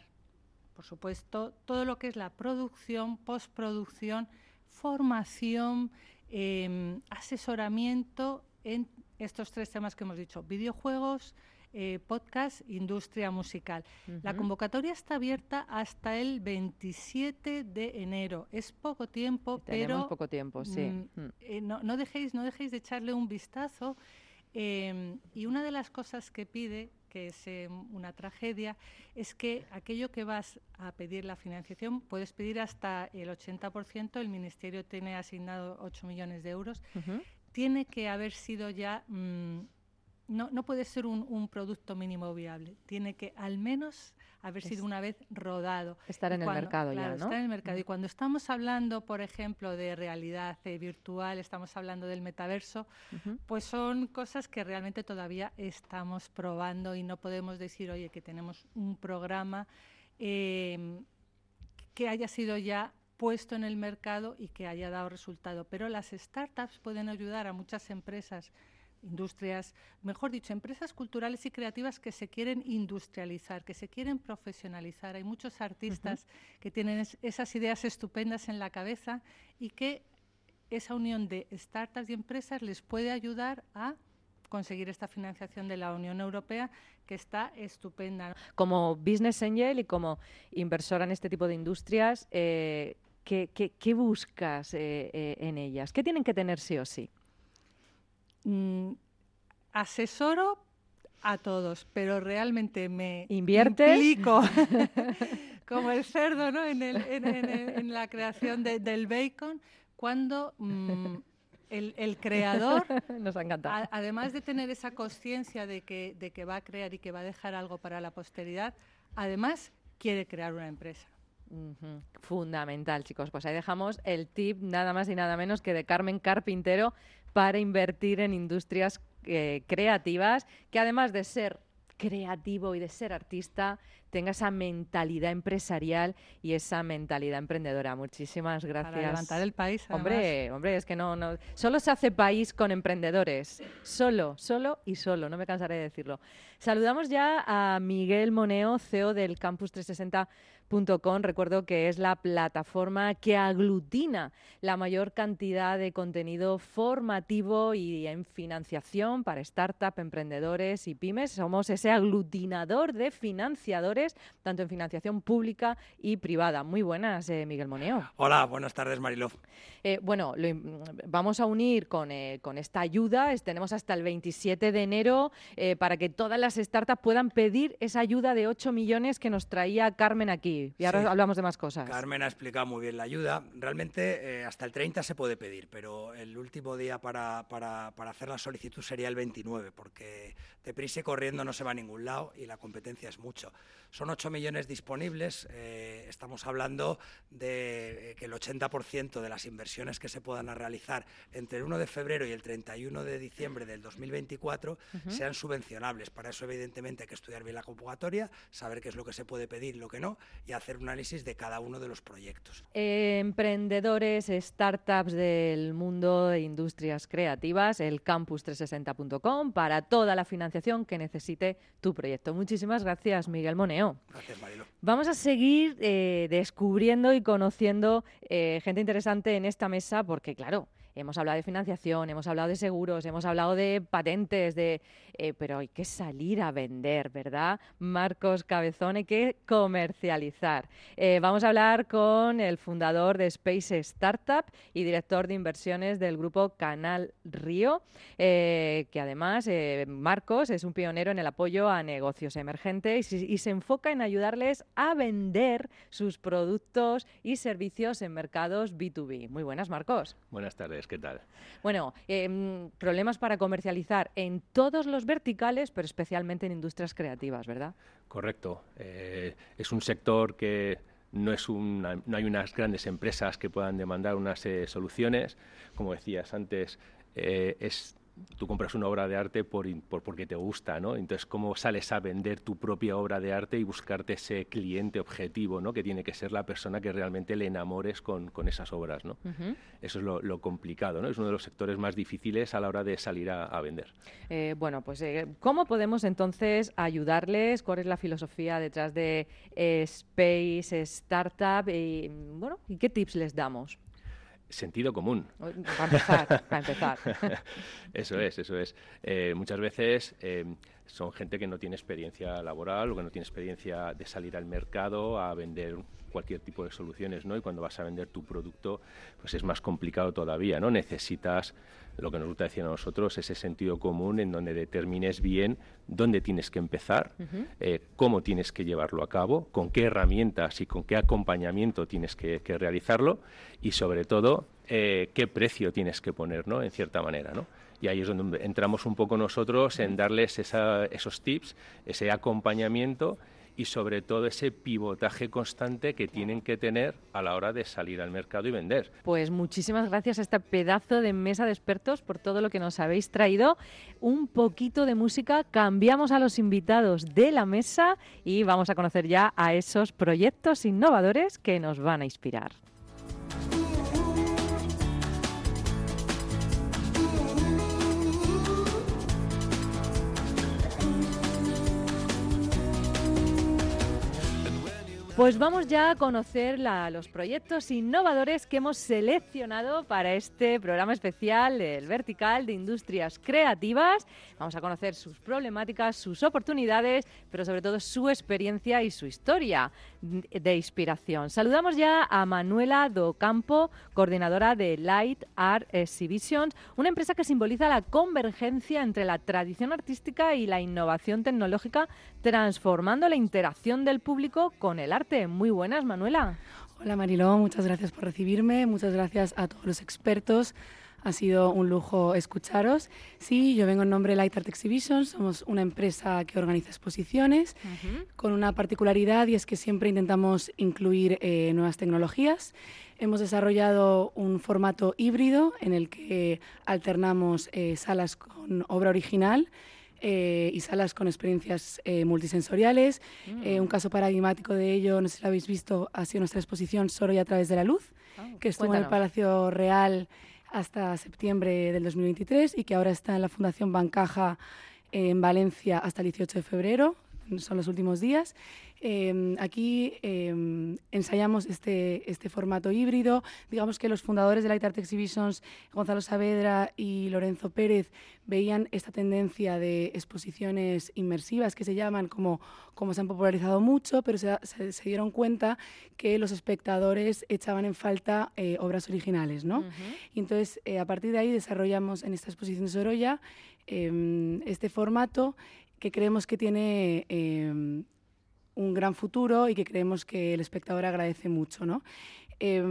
por supuesto, todo lo que es la producción, postproducción, formación, eh, asesoramiento en estos tres temas que hemos dicho, videojuegos, eh, podcast, industria musical. Uh-huh. La convocatoria está abierta hasta el veintisiete de enero. Es poco tiempo, tenemos pero... poco tiempo, sí. Mm, eh, no, no, dejéis, no dejéis de echarle un vistazo. Eh, y una de las cosas que pide, que es eh, una tragedia, es que aquello que vas a pedir la financiación, puedes pedir hasta el ochenta por ciento. El Ministerio tiene asignado ocho millones de euros. Uh-huh. Tiene que haber sido ya... Mm, No, no puede ser un, un producto mínimo viable. Tiene que al menos haber sido una vez rodado. Estar en cuando, el mercado claro, ya, ¿no? Estar en el mercado. Y cuando estamos hablando, por ejemplo, de realidad eh, virtual, estamos hablando del metaverso, uh-huh. pues son cosas que realmente todavía estamos probando y no podemos decir, oye, que tenemos un programa eh, que haya sido ya puesto en el mercado y que haya dado resultado. Pero las startups pueden ayudar a muchas empresas industrias, mejor dicho, empresas culturales y creativas que se quieren industrializar, que se quieren profesionalizar. Hay muchos artistas uh-huh. que tienen es, esas ideas estupendas en la cabeza y que esa unión de startups y empresas les puede ayudar a conseguir esta financiación de la Unión Europea, que está estupenda. Como business angel y como inversora en este tipo de industrias, eh, ¿qué, qué, qué buscas eh, eh, en ellas? ¿Qué tienen que tener sí o sí? Mm, asesoro a todos, pero realmente me ¿Inviertes? Implico como el cerdo, ¿no? en, el, en, en, en la creación de, del bacon, cuando mm, el, el creador, nos ha encantado. A, además de tener esa conciencia de que, de que va a crear y que va a dejar algo para la posteridad, además quiere crear una empresa. Uh-huh. Fundamental, chicos. Pues ahí dejamos el tip, nada más y nada menos que de Carmen Carpintero, para invertir en industrias eh, creativas, que además de ser creativo y de ser artista, tenga esa mentalidad empresarial y esa mentalidad emprendedora. Muchísimas gracias. Para levantar el país, además. Hombre, hombre, es que no, no... Solo se hace país con emprendedores. Solo, solo y solo. No me cansaré de decirlo. Saludamos ya a Miguel Moneo, C E O del Campus trescientos sesenta punto com. Recuerdo que es la plataforma que aglutina la mayor cantidad de contenido formativo y en financiación para startups, emprendedores y pymes. Somos ese aglutinador de financiadores sectores, tanto en financiación pública y privada. Muy buenas, eh, Miguel Moneo. Hola, buenas tardes, Mariló. Eh, bueno, lo, vamos a unir con, eh, con esta ayuda. Tenemos hasta el veintisiete de enero eh, para que todas las startups puedan pedir esa ayuda de ocho millones que nos traía Carmen aquí. Y ahora sí, hablamos de más cosas. Carmen ha explicado muy bien la ayuda. Realmente eh, hasta el treinta se puede pedir, pero el último día para, para, para hacer la solicitud sería el veintinueve, porque deprisa y corriendo no se va a ningún lado y la competencia es mucho. Son ocho millones disponibles. Eh, estamos hablando de que el ochenta por ciento de las inversiones que se puedan realizar entre el uno de febrero y el treinta y uno de diciembre del dos mil veinticuatro uh-huh. sean subvencionables. Para eso, evidentemente, hay que estudiar bien la convocatoria, saber qué es lo que se puede pedir, lo que no, y hacer un análisis de cada uno de los proyectos. Eh, emprendedores, startups del mundo de industrias creativas, el campus trescientos sesenta punto com para toda la financiación que necesite tu proyecto. Muchísimas gracias, Miguel Moneo. Gracias, Mariló. Vamos a seguir eh, descubriendo y conociendo eh, gente interesante en esta mesa porque, claro, hemos hablado de financiación, hemos hablado de seguros, hemos hablado de patentes, de eh, pero hay que salir a vender, ¿verdad? Marcos Cabezón, hay que comercializar. Eh, vamos a hablar con el fundador de Space Startup y director de inversiones del grupo Canal Río, eh, que además eh, Marcos es un pionero en el apoyo a negocios emergentes y, y se enfoca en ayudarles a vender sus productos y servicios en mercados B dos B. Muy buenas, Marcos. Buenas tardes. ¿Qué tal? Bueno, eh, problemas para comercializar en todos los verticales, pero especialmente en industrias creativas, ¿verdad? Correcto. Eh, es un sector que no, es una, no hay unas grandes empresas que puedan demandar unas eh, soluciones. Como decías antes, eh, es, tú compras una obra de arte por, por, porque te gusta, ¿no? Entonces, ¿cómo sales a vender tu propia obra de arte y buscarte ese cliente objetivo, ¿no? Que tiene que ser la persona que realmente le enamores con, con esas obras, ¿no? Uh-huh. Eso es lo, lo complicado, ¿no? Es uno de los sectores más difíciles a la hora de salir a, a vender. Eh, bueno, pues, eh, ¿cómo podemos entonces ayudarles? ¿Cuál es la filosofía detrás de eh, Space Startup? Y, bueno, ¿y qué tips les damos? Sentido común. Para empezar, para empezar. Eso es, eso es. Eh, muchas veces eh, son gente que no tiene experiencia laboral o que no tiene experiencia de salir al mercado a vender cualquier tipo de soluciones, ¿no? Y cuando vas a vender tu producto, pues es más complicado todavía, ¿no? Necesitas, lo que nos gusta decir a nosotros, ese sentido común en donde determines bien dónde tienes que empezar, uh-huh. eh, cómo tienes que llevarlo a cabo, con qué herramientas y con qué acompañamiento tienes que, que realizarlo y, sobre todo, eh, qué precio tienes que poner, ¿no? En cierta manera, ¿no? Y ahí es donde entramos un poco nosotros en darles esa, esos tips, ese acompañamiento y sobre todo ese pivotaje constante que tienen que tener a la hora de salir al mercado y vender. Pues muchísimas gracias a este pedazo de mesa de expertos por todo lo que nos habéis traído. Un poquito de música, cambiamos a los invitados de la mesa y vamos a conocer ya a esos proyectos innovadores que nos van a inspirar. Pues vamos ya a conocer la, los proyectos innovadores que hemos seleccionado para este programa especial del Vertical de Industrias Creativas. Vamos a conocer sus problemáticas, sus oportunidades, pero sobre todo su experiencia y su historia de inspiración. Saludamos ya a Manuela Docampo, coordinadora de Light Art Exhibitions, una empresa que simboliza la convergencia entre la tradición artística y la innovación tecnológica, transformando la interacción del público con el arte. Muy buenas, Manuela. Hola, Mariló, muchas gracias por recibirme, muchas gracias a todos los expertos. Ha sido un lujo escucharos. Sí, yo vengo en nombre de Light Art Exhibitions, somos una empresa que organiza exposiciones uh-huh. con una particularidad y es que siempre intentamos incluir eh, nuevas tecnologías. Hemos desarrollado un formato híbrido en el que alternamos eh, salas con obra original Eh, y salas con experiencias eh, multisensoriales. Mm. Eh, un caso paradigmático de ello, no sé si lo habéis visto, ha sido nuestra exposición Solo y a través de la luz, oh, que estuvo cuéntanos. En el Palacio Real hasta septiembre del dos mil veintitrés y que ahora está en la Fundación Bancaja eh, en Valencia hasta el dieciocho de febrero. son los últimos días. Eh, aquí eh, ensayamos este, este formato híbrido. Digamos que los fundadores de Light Art Exhibitions, Gonzalo Saavedra y Lorenzo Pérez, veían esta tendencia de exposiciones inmersivas, que se llaman, como, como se han popularizado mucho, pero se, se, se dieron cuenta que los espectadores echaban en falta eh, obras originales, ¿no? Uh-huh. Y entonces, eh, a partir de ahí, desarrollamos en esta exposición de Sorolla eh, este formato que creemos que tiene eh, un gran futuro y que creemos que el espectador agradece mucho, ¿no? Eh,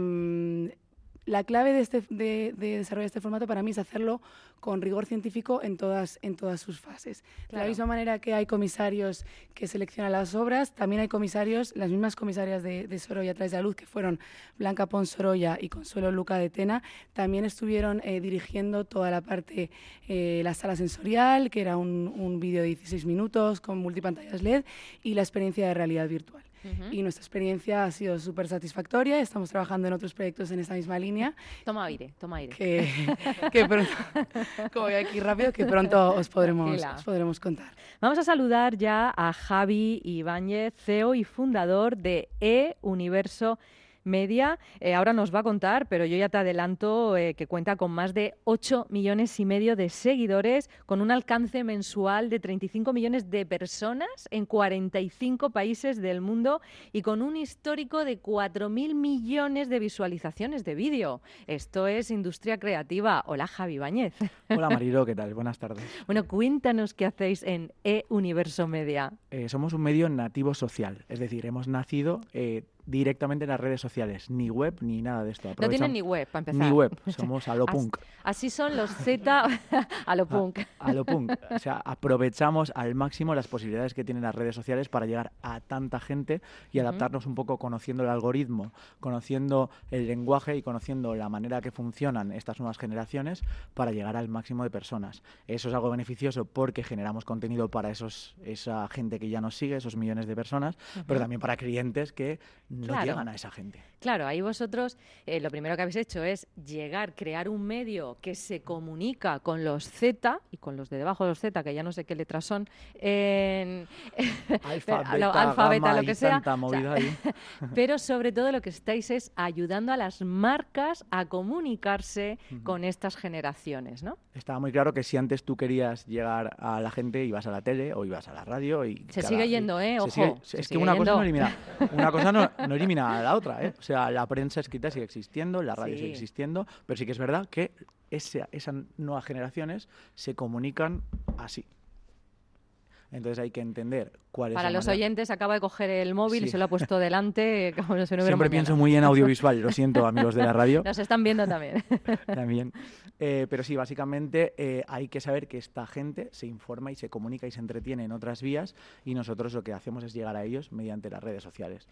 La clave de, este, de, de desarrollar este formato para mí es hacerlo con rigor científico en todas, en todas sus fases. Claro. De la misma manera que hay comisarios que seleccionan las obras, también hay comisarios, las mismas comisarias de, de Sorolla a través de la luz, que fueron Blanca Pons Sorolla y Consuelo Luca de Tena, también estuvieron eh, dirigiendo toda la parte, eh, la sala sensorial, que era un, un vídeo de dieciséis minutos con multipantallas LED, y la experiencia de realidad virtual. Y nuestra experiencia ha sido súper satisfactoria. Estamos trabajando en otros proyectos en esa misma línea. Toma aire, toma aire. Que, que pronto, como voy aquí rápido, que pronto os podremos, os podremos contar. Vamos a saludar ya a Javi Ibáñez, C E O y fundador de E-Universo Media. Eh, ahora nos va a contar, pero yo ya te adelanto eh, que cuenta con más de ocho millones y medio de seguidores, con un alcance mensual de treinta y cinco millones de personas en cuarenta y cinco países del mundo y con un histórico de cuatro mil millones de visualizaciones de vídeo. Esto es industria creativa. Hola, Javi Ibáñez. Hola, Mariló, ¿qué tal? Buenas tardes. Bueno, cuéntanos qué hacéis en E-Universo Media. Eh, somos un medio nativo social, es decir, hemos nacido... Eh, directamente en las redes sociales, ni web ni nada de esto. Aprovecham- no tienen ni web, para empezar. Ni web, somos a lo punk. Así, así son los Z a lo punk. A, a lo punk. O sea, aprovechamos al máximo las posibilidades que tienen las redes sociales para llegar a tanta gente y uh-huh. adaptarnos un poco conociendo el algoritmo, conociendo el lenguaje y conociendo la manera que funcionan estas nuevas generaciones para llegar al máximo de personas. Eso es algo beneficioso porque generamos contenido para esos, esa gente que ya nos sigue, esos millones de personas, uh-huh. pero también para clientes que no claro. llegan a esa gente. Claro, ahí vosotros eh, lo primero que habéis hecho es llegar, crear un medio que se comunica con los Z y con los de debajo de los Z, que ya no sé qué letras son, eh, alfa, beta, lo, alfa, beta, gamma, lo que sea. O sea ahí. Pero sobre todo lo que estáis es ayudando a las marcas a comunicarse uh-huh. con estas generaciones, ¿no? Estaba muy claro que si antes tú querías llegar a la gente, ibas a la tele o ibas a la radio y se cada, sigue yendo, ¿eh? Ojo. Sigue, es que una yendo. cosa no elimina, una cosa no no elimina a la otra, ¿eh? O sea, la prensa escrita sigue existiendo, la radio sí. sigue existiendo, pero sí que es verdad que esa, esas nuevas generaciones se comunican así. Entonces hay que entender cuál es. Para los manera. oyentes, acaba de coger el móvil sí. y se lo ha puesto delante. Como no se Siempre mañana. pienso muy en audiovisual, lo siento, amigos de la radio. Nos están viendo también. También. Eh, pero sí, básicamente eh, hay que saber que esta gente se informa y se comunica y se entretiene en otras vías, y nosotros lo que hacemos es llegar a ellos mediante las redes sociales.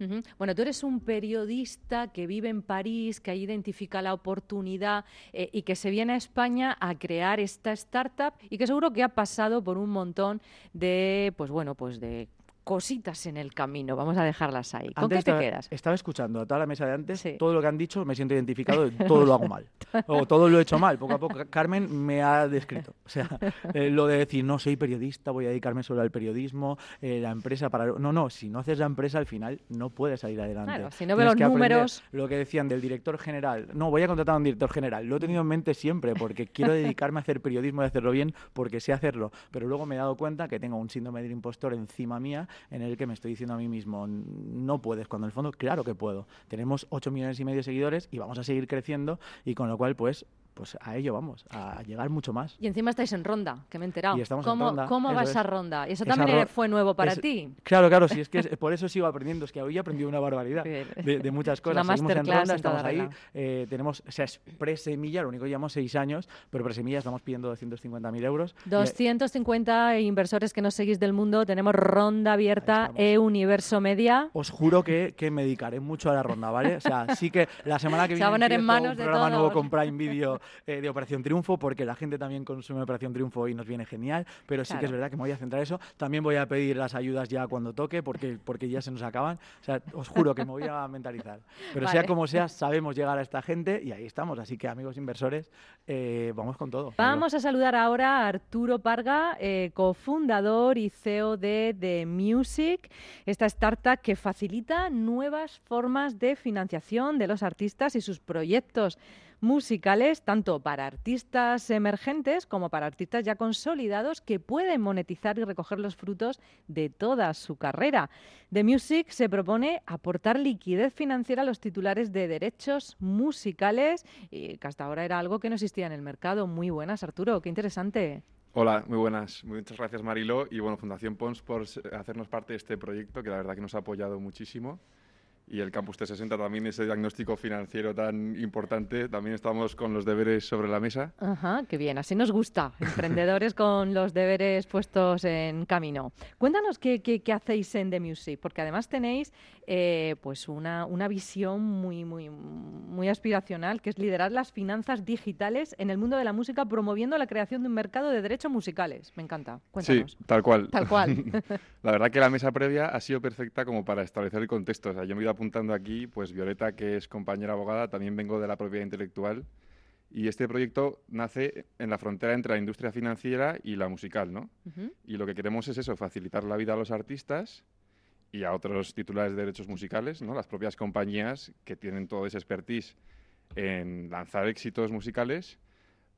Uh-huh. Bueno, tú eres un periodista que vive en París, que ahí identifica la oportunidad eh, y que se viene a España a crear esta startup y que seguro que ha pasado por un montón de, pues bueno, pues de cositas en el camino. Vamos a dejarlas ahí. ¿Con antes qué te estaba, quedas? Estaba escuchando a toda la mesa de antes, sí. todo lo que han dicho, me siento identificado, todo lo hago mal. O todo lo he hecho mal, poco a poco. Carmen me ha descrito. O sea, eh, lo de decir, no, soy periodista, voy a dedicarme solo al periodismo, eh, la empresa para... No, no, si no haces la empresa, al final no puedes salir adelante. Claro, si no ves los números... Lo que decían del director general, no, voy a contratar a un director general, lo he tenido en mente siempre, porque quiero dedicarme a hacer periodismo y hacerlo bien, porque sé hacerlo. Pero luego me he dado cuenta que tengo un síndrome del impostor encima mía, en el que me estoy diciendo a mí mismo, no puedes, cuando en el fondo, claro que puedo. Tenemos ocho millones y medio de seguidores y vamos a seguir creciendo, y con lo cual, pues, pues a ello vamos, a llegar mucho más. Y encima estáis en ronda, que me he enterado. Y estamos ¿Cómo, en ronda. ¿Cómo va esa ronda? Eso esa también ro- fue nuevo para es, ti. Claro, claro, sí, es que es, por eso sigo aprendiendo, es que hoy he aprendido una barbaridad de, de muchas cosas. Seguimos en ronda, estamos ahí, eh, tenemos, o sea, es pre-semilla, lo único que llevamos seis años, pero pre-semilla estamos pidiendo doscientos cincuenta mil euros. doscientos cincuenta inversores que nos seguís del mundo, tenemos ronda abierta, E-Universo Media. Os juro que, que me dedicaré mucho a la ronda, ¿vale? O sea, sí que la semana que viene empiezo un programa nuevo con Prime Video eh, de Operación Triunfo, porque la gente también consume Operación Triunfo y nos viene genial, pero sí claro. que es verdad que me voy a centrar en eso. También voy a pedir las ayudas ya cuando toque, porque, porque ya se nos acaban. O sea, os juro que me voy a mentalizar. Pero vale. sea como sea, sabemos llegar a esta gente y ahí estamos. Así que, amigos inversores, eh, vamos con todo. Vamos amigo. a saludar ahora a Arturo Parga, eh, cofundador y C E O de The Music, esta startup que facilita nuevas formas de financiación de los artistas y sus proyectos musicales, tanto para artistas emergentes como para artistas ya consolidados que pueden monetizar y recoger los frutos de toda su carrera. The Music se propone aportar liquidez financiera a los titulares de derechos musicales, y que hasta ahora era algo que no existía en el mercado. Muy buenas, Arturo, qué interesante. Hola, muy buenas. Muchas gracias, Mariló, y bueno, Fundación Pons por hacernos parte de este proyecto, que la verdad que nos ha apoyado muchísimo. Y el Campus trescientos sesenta también, ese diagnóstico financiero tan importante. También estamos con los deberes sobre la mesa. Ajá, qué bien, así nos gusta. Emprendedores con los deberes puestos en camino. Cuéntanos qué, qué, qué hacéis en The Music, porque además tenéis eh, pues una, una visión muy, muy, muy aspiracional, que es liderar las finanzas digitales en el mundo de la música, promoviendo la creación de un mercado de derechos musicales. Me encanta. Cuéntanos. Sí, tal cual. Tal cual. La verdad que la mesa previa ha sido perfecta como para establecer el contexto. O sea, yo me he ido apuntando aquí, pues Violeta, que es compañera abogada, también vengo de la propiedad intelectual, y este proyecto nace en la frontera entre la industria financiera y la musical, ¿no? Uh-huh. Y lo que queremos es eso, facilitar la vida a los artistas y a otros titulares de derechos musicales, ¿no? Las propias compañías que tienen todo ese expertise en lanzar éxitos musicales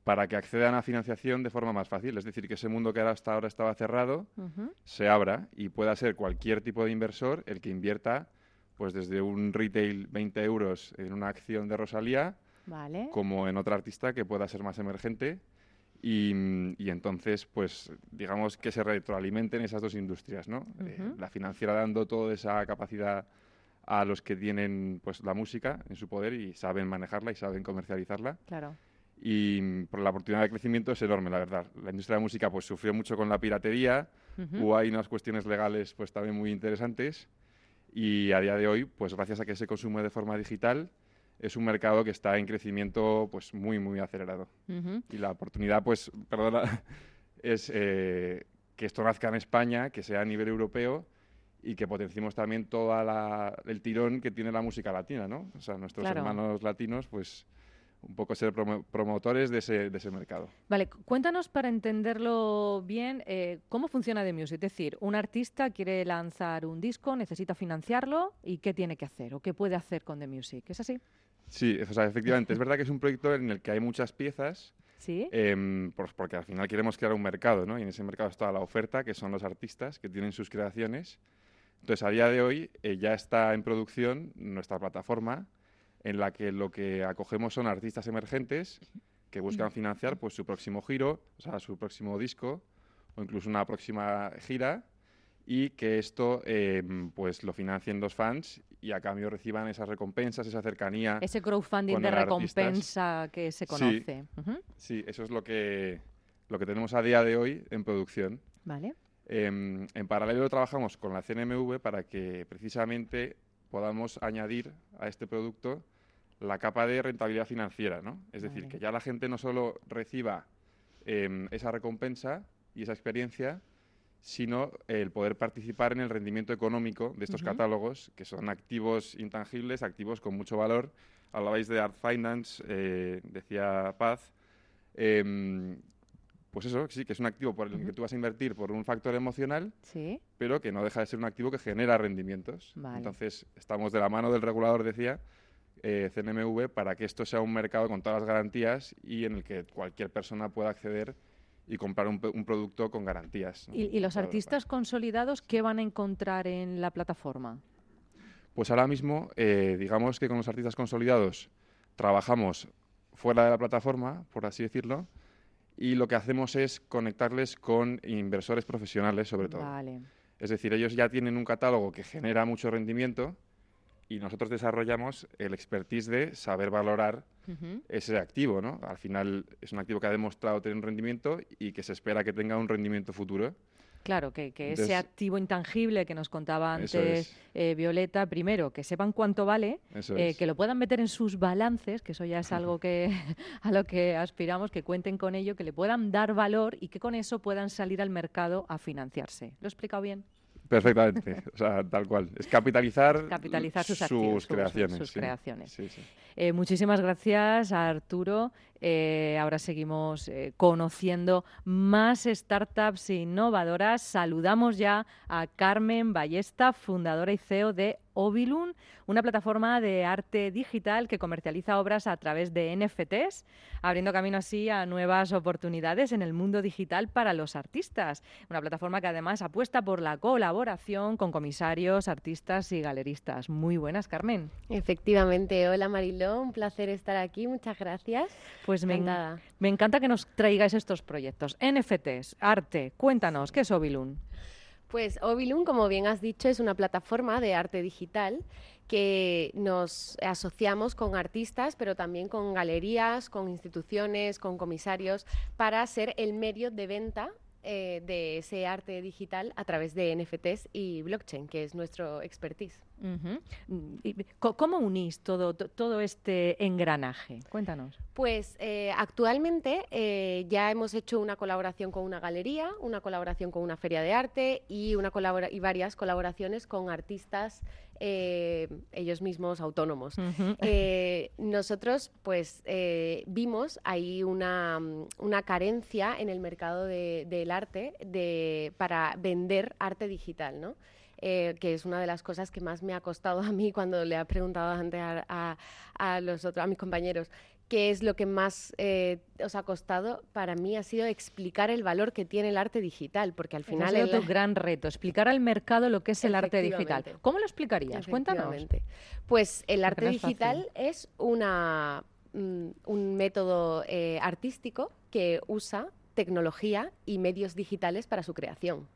para que accedan a financiación de forma más fácil. Es decir, que ese mundo que hasta ahora estaba cerrado uh-huh. se abra y pueda ser cualquier tipo de inversor el que invierta pues desde un retail veinte euros en una acción de Rosalía, vale. como en otra artista que pueda ser más emergente. Y, y entonces, pues digamos que se retroalimenten esas dos industrias, ¿no? Uh-huh. Eh, la financiera dando toda esa capacidad a los que tienen pues la música en su poder y saben manejarla y saben comercializarla. Claro. Y por la oportunidad de crecimiento es enorme, la verdad. La industria de la música pues sufrió mucho con la piratería, uh-huh. hubo ahí unas cuestiones legales pues también muy interesantes. Y a día de hoy, pues gracias a que se consume de forma digital, es un mercado que está en crecimiento pues muy, muy acelerado. Uh-huh. Y la oportunidad, pues, perdona, es eh, que esto nazca en España, que sea a nivel europeo y que potenciemos también todo el tirón que tiene la música latina, ¿no? O sea, nuestros claro. hermanos latinos, pues un poco ser prom- promotores de ese, de ese mercado. Vale, cuéntanos para entenderlo bien, eh, ¿cómo funciona The Music? Es decir, un artista quiere lanzar un disco, necesita financiarlo, ¿y qué tiene que hacer o qué puede hacer con The Music? ¿Es así? Sí, o sea, efectivamente. Es verdad que es un proyecto en el que hay muchas piezas, ¿sí? eh, porque al final queremos crear un mercado, ¿no? Y en ese mercado está la oferta, que son los artistas que tienen sus creaciones. Entonces, a día de hoy eh, ya está en producción nuestra plataforma, en la que lo que acogemos son artistas emergentes que buscan financiar pues, su próximo giro, o sea, su próximo disco o incluso una próxima gira, y que esto eh, pues, lo financien los fans y a cambio reciban esas recompensas, esa cercanía. Ese crowdfunding de recompensa artistas. Que se conoce. Sí, uh-huh. sí, eso es lo que, lo que tenemos a día de hoy en producción. Vale. Eh, en paralelo trabajamos con la C N M V para que precisamente podamos añadir a este producto la capa de rentabilidad financiera, ¿no? Es vale. decir, que ya la gente no solo reciba eh, esa recompensa y esa experiencia, sino el poder participar en el rendimiento económico de estos uh-huh. catálogos, que son activos intangibles, activos con mucho valor. Hablabais de Art Finance, eh, decía Paz. Eh, Pues eso, sí, que es un activo por el uh-huh. que tú vas a invertir por un factor emocional, ¿sí? pero que no deja de ser un activo que genera rendimientos. Vale. Entonces, estamos de la mano del regulador, decía, eh, C N M V, para que esto sea un mercado con todas las garantías y en el que cualquier persona pueda acceder y comprar un, un producto con garantías. ¿No? ¿Y, y los claro, artistas para... consolidados qué van a encontrar en la plataforma? Pues ahora mismo, eh, digamos que con los artistas consolidados trabajamos fuera de la plataforma, por así decirlo, y lo que hacemos es conectarles con inversores profesionales, sobre todo. Vale. Es decir, ellos ya tienen un catálogo que genera mucho rendimiento y nosotros desarrollamos el expertise de saber valorar uh-huh. ese activo, ¿no? Al final es un activo que ha demostrado tener un rendimiento y que se espera que tenga un rendimiento futuro. Claro, que, que ese Entonces, activo intangible que nos contaba antes eh, Violeta, primero, que sepan cuánto vale, eh, que lo puedan meter en sus balances, que eso ya es algo que a lo que aspiramos, que cuenten con ello, que le puedan dar valor y que con eso puedan salir al mercado a financiarse. ¿Lo he explicado bien? Perfectamente, o sea, tal cual. Es capitalizar, es capitalizar sus, activos, sus creaciones. Sus, sus sí. creaciones. Sí, sí. Eh, muchísimas gracias a Arturo. Eh, ahora seguimos eh, conociendo más startups innovadoras. Saludamos ya a Carmen Ballesta, fundadora y C E O de Obilun, una plataforma de arte digital que comercializa obras a través de N F Ts, abriendo camino así a nuevas oportunidades en el mundo digital para los artistas. Una plataforma que además apuesta por la colaboración con comisarios, artistas y galeristas. Muy buenas, Carmen. Efectivamente. Hola, Mariló. Un placer estar aquí. Muchas gracias. Pues me, en, me encanta que nos traigáis estos proyectos. N F Ts, arte. Cuéntanos, ¿qué es Obilun? Pues Obilun, como bien has dicho, es una plataforma de arte digital que nos asociamos con artistas, pero también con galerías, con instituciones, con comisarios, para ser el medio de venta eh, de ese arte digital a través de N F Ts y blockchain, que es nuestro expertise. Uh-huh. ¿Cómo unís todo, todo este engranaje? Cuéntanos. Pues eh, actualmente eh, ya hemos hecho una colaboración con una galería, una colaboración con una feria de arte y, una colabora- y varias colaboraciones con artistas, eh, ellos mismos autónomos. Uh-huh. Eh, nosotros pues eh, vimos ahí una, una carencia en el mercado de, del arte de, para vender arte digital, ¿no? Eh, que es una de las cosas que más me ha costado a mí cuando le he preguntado antes a, a, a los otros, a mis compañeros, qué es lo que más eh, os ha costado. Para mí ha sido explicar el valor que tiene el arte digital, porque al final es otro gran reto, explicar al mercado lo que es el arte digital. ¿Cómo lo explicarías? Cuéntanos. Pues el arte digital es una, mm, un método eh, artístico que usa tecnología y medios digitales para su creación.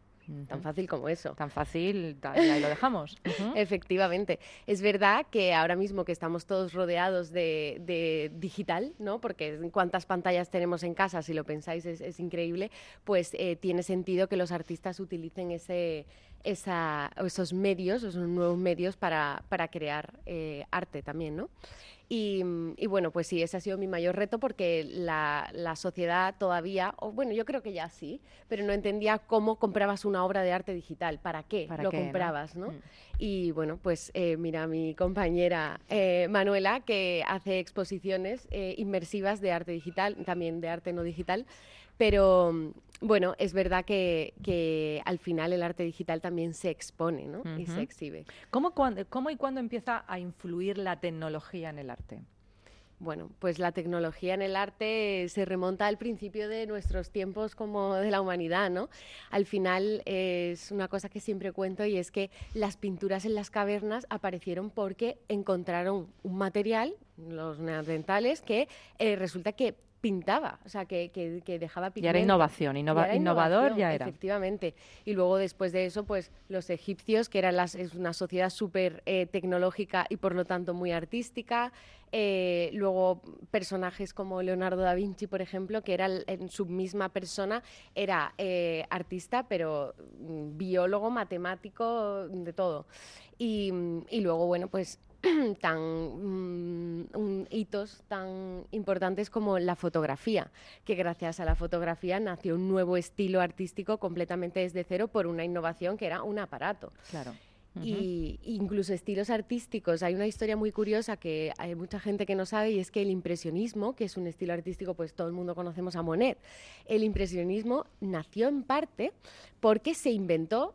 Tan fácil como eso. Tan fácil, ahí lo dejamos. Uh-huh. Efectivamente. Es verdad que ahora mismo que estamos todos rodeados de, de digital, ¿no? Porque cuántas pantallas tenemos en casa, si lo pensáis, es, es increíble, pues eh, tiene sentido que los artistas utilicen ese... Esa, esos medios, esos nuevos medios para, para crear eh, arte también, ¿no? Y, y bueno, pues sí, ese ha sido mi mayor reto porque la, la sociedad todavía, o bueno, yo creo que ya sí, pero no entendía cómo comprabas una obra de arte digital, para qué ¿Para lo qué, comprabas, ¿no? ¿no? Mm. Y bueno, pues eh, mira, mi compañera eh, Manuela, que hace exposiciones eh, inmersivas de arte digital, también de arte no digital, pero... Bueno, es verdad que, que al final el arte digital también se expone, ¿no? Uh-huh. Y se exhibe. ¿Cómo, cuándo, ¿Cómo y cuándo empieza a influir la tecnología en el arte? Bueno, pues la tecnología en el arte se remonta al principio de nuestros tiempos como de la humanidad, ¿no? Al final eh, es una cosa que siempre cuento y es que las pinturas en las cavernas aparecieron porque encontraron un material, los neandertales, que eh, resulta que pintaba, o sea, que, que, que dejaba pigmento. Ya era innovación, innova, ya era innovador innovación, ya era. Efectivamente. Y luego, después de eso, pues los egipcios, que eran las, es una sociedad súper eh, tecnológica y, por lo tanto, muy artística. Eh, luego, personajes como Leonardo da Vinci, por ejemplo, que era en su misma persona, era eh, artista, pero biólogo, matemático, de todo. Y, y luego, bueno, pues... tan um, hitos tan importantes como la fotografía, que gracias a la fotografía nació un nuevo estilo artístico completamente desde cero por una innovación que era un aparato. Claro. Uh-huh. Y incluso estilos artísticos. Hay una historia muy curiosa que hay mucha gente que no sabe y es que el impresionismo, que es un estilo artístico, pues todo el mundo conocemos a Monet. El impresionismo nació en parte porque se inventó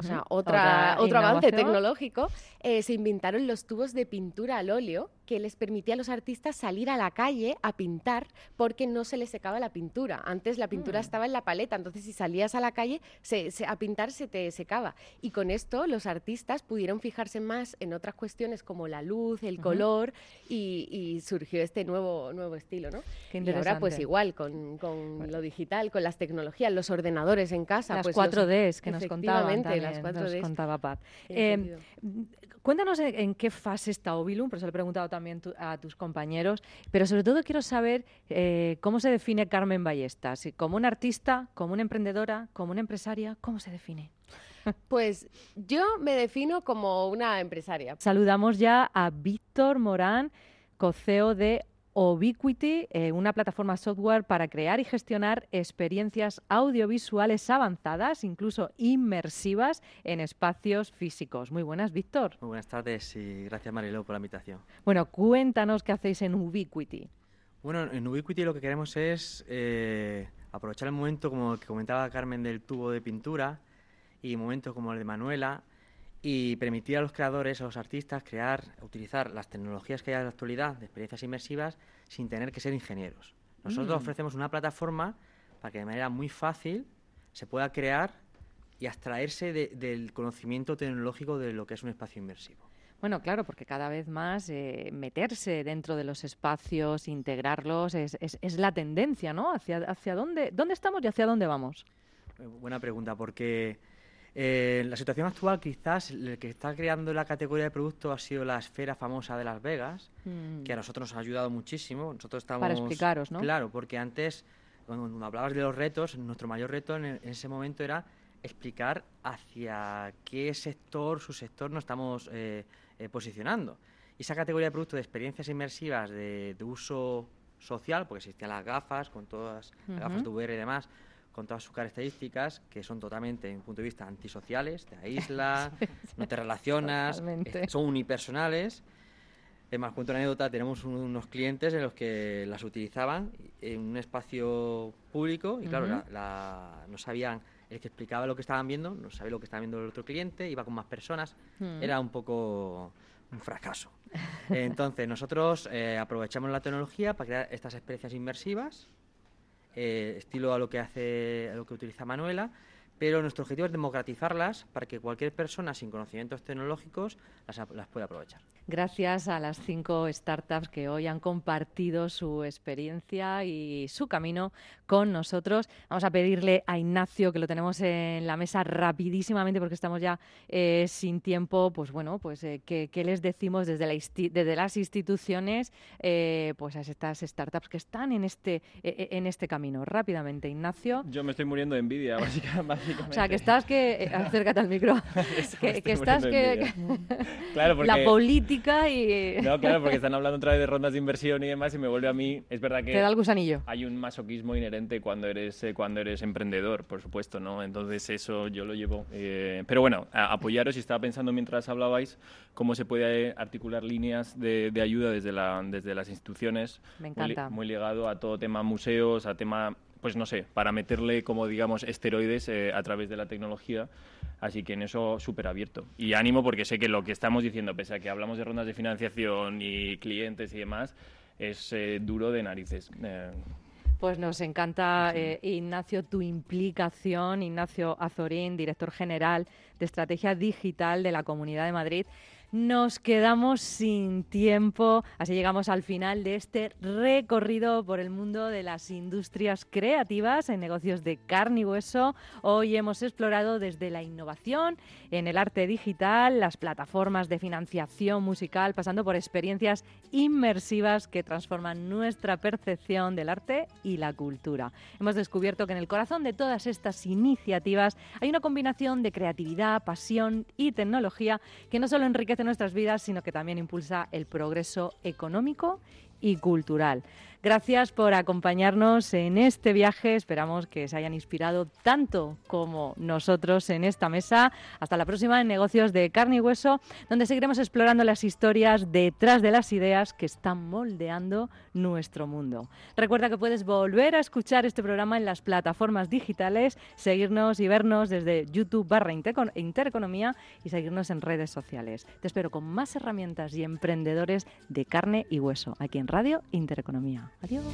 O sea, otra, otro avance tecnológico, eh, se inventaron los tubos de pintura al óleo que les permitía a los artistas salir a la calle a pintar porque no se les secaba la pintura. Antes la pintura mm. estaba en la paleta, entonces si salías a la calle se, se, a pintar se te secaba. Y con esto los artistas pudieron fijarse más en otras cuestiones como la luz, el uh-huh. color y, y surgió este nuevo, nuevo estilo, ¿no? Qué interesante. Y ahora pues igual con, con bueno. lo digital, con las tecnologías, los ordenadores en casa. Las pues, cuatro D los, que nos contaban también, las cuatro D nos contaba Paz. Eh, cuéntanos en, en qué fase está Obilun, por eso le he preguntado también tu, a tus compañeros, pero sobre todo quiero saber eh, cómo se define Carmen Ballesta, si como una artista, como una emprendedora, como una empresaria, ¿cómo se define? Pues yo me defino como una empresaria. Saludamos ya a Víctor Morán, co-C E O de Ubiquity, eh, una plataforma software para crear y gestionar experiencias audiovisuales avanzadas, incluso inmersivas, en espacios físicos. Muy buenas, Víctor. Muy buenas tardes y gracias, Mariló, por la invitación. Bueno, cuéntanos qué hacéis en Ubiquity. Bueno, en Ubiquity lo que queremos es eh, aprovechar el momento, como que comentaba Carmen, del tubo de pintura y momentos como el de Manuela, y permitir a los creadores, a los artistas, crear, utilizar las tecnologías que hay en la actualidad de experiencias inmersivas sin tener que ser ingenieros. Nosotros mm. ofrecemos una plataforma para que de manera muy fácil se pueda crear y abstraerse de, del conocimiento tecnológico de lo que es un espacio inmersivo. Bueno, claro, porque cada vez más eh, meterse dentro de los espacios, integrarlos, es, es, es la tendencia, ¿no? ¿Hacia, hacia dónde, dónde estamos y hacia dónde vamos? Eh, buena pregunta, porque... Eh, la situación actual, quizás el que está creando la categoría de producto ha sido la esfera famosa de Las Vegas, mm. que a nosotros nos ha ayudado muchísimo. Nosotros estamos, para explicaros, ¿no? Claro, porque antes, cuando, cuando hablabas de los retos, nuestro mayor reto en, el, en ese momento era explicar hacia qué sector, su sector, nos estamos eh, eh, posicionando. Y esa categoría de producto de experiencias inmersivas de, de uso social, porque existían las gafas, con todas las uh-huh. gafas de V R y demás, con todas sus características, que son totalmente, desde mi punto de vista, antisociales, te aíslas, no te relacionas, totalmente. Son unipersonales. Es más, cuento una anécdota, tenemos un, unos clientes en los que las utilizaban en un espacio público y, claro, uh-huh. la, la, no sabían, el que explicaba lo que estaban viendo, no sabía lo que estaba viendo el otro cliente, iba con más personas, uh-huh. era un poco un fracaso. Entonces, nosotros eh, aprovechamos la tecnología para crear estas experiencias inmersivas, Eh, estilo a lo que hace, a lo que utiliza Manuela, pero nuestro objetivo es democratizarlas para que cualquier persona sin conocimientos tecnológicos las, las pueda aprovechar. Gracias a las cinco startups que hoy han compartido su experiencia y su camino con nosotros. Vamos a pedirle a Ignacio, que lo tenemos en la mesa rapidísimamente porque estamos ya eh, sin tiempo, pues bueno, pues eh, ¿qué, qué les decimos desde, la insti- desde las instituciones eh, pues a estas startups que están en este, eh, en este camino? Rápidamente, Ignacio. Yo me estoy muriendo de envidia, básicamente. O sea, que estás que... Acércate al micro. que, que estás que... Claro, porque... La política y... No, claro, porque están hablando otra vez de rondas de inversión y demás y me vuelve a mí... Es verdad que... Te da el gusanillo. Hay un masoquismo inherente cuando eres, eh, cuando eres emprendedor, por supuesto, ¿no? Entonces eso yo lo llevo. Eh, pero bueno, a, apoyaros, y estaba pensando mientras hablabais cómo se puede articular líneas de, de ayuda desde, la, desde las instituciones. Me encanta. Muy, muy ligado a todo tema museos, a tema... pues no sé, para meterle, como digamos, esteroides eh, a través de la tecnología. Así que en eso súper abierto. Y ánimo, porque sé que lo que estamos diciendo, pese a que hablamos de rondas de financiación y clientes y demás, es eh, duro de narices. Eh, Pues nos encanta, sí. eh, Ignacio, tu implicación. Ignacio Azorín, director general de Estrategia Digital de la Comunidad de Madrid. Nos quedamos sin tiempo, así llegamos al final de este recorrido por el mundo de las industrias creativas en negocios de carne y hueso. Hoy hemos explorado desde la innovación en el arte digital, las plataformas de financiación musical, pasando por experiencias inmersivas que transforman nuestra percepción del arte y la cultura. Hemos descubierto que en el corazón de todas estas iniciativas hay una combinación de creatividad, pasión y tecnología que no solo enriquece nuestras vidas, sino que también impulsa el progreso económico y cultural. Gracias por acompañarnos en este viaje. Esperamos que se hayan inspirado tanto como nosotros en esta mesa. Hasta la próxima en Negocios de Carne y Hueso, donde seguiremos explorando las historias detrás de las ideas que están moldeando nuestro mundo. Recuerda que puedes volver a escuchar este programa en las plataformas digitales, seguirnos y vernos desde YouTube barra Intereconomía y seguirnos en redes sociales. Te espero con más herramientas y emprendedores de carne y hueso, aquí en Radio Intereconomía. Adiós.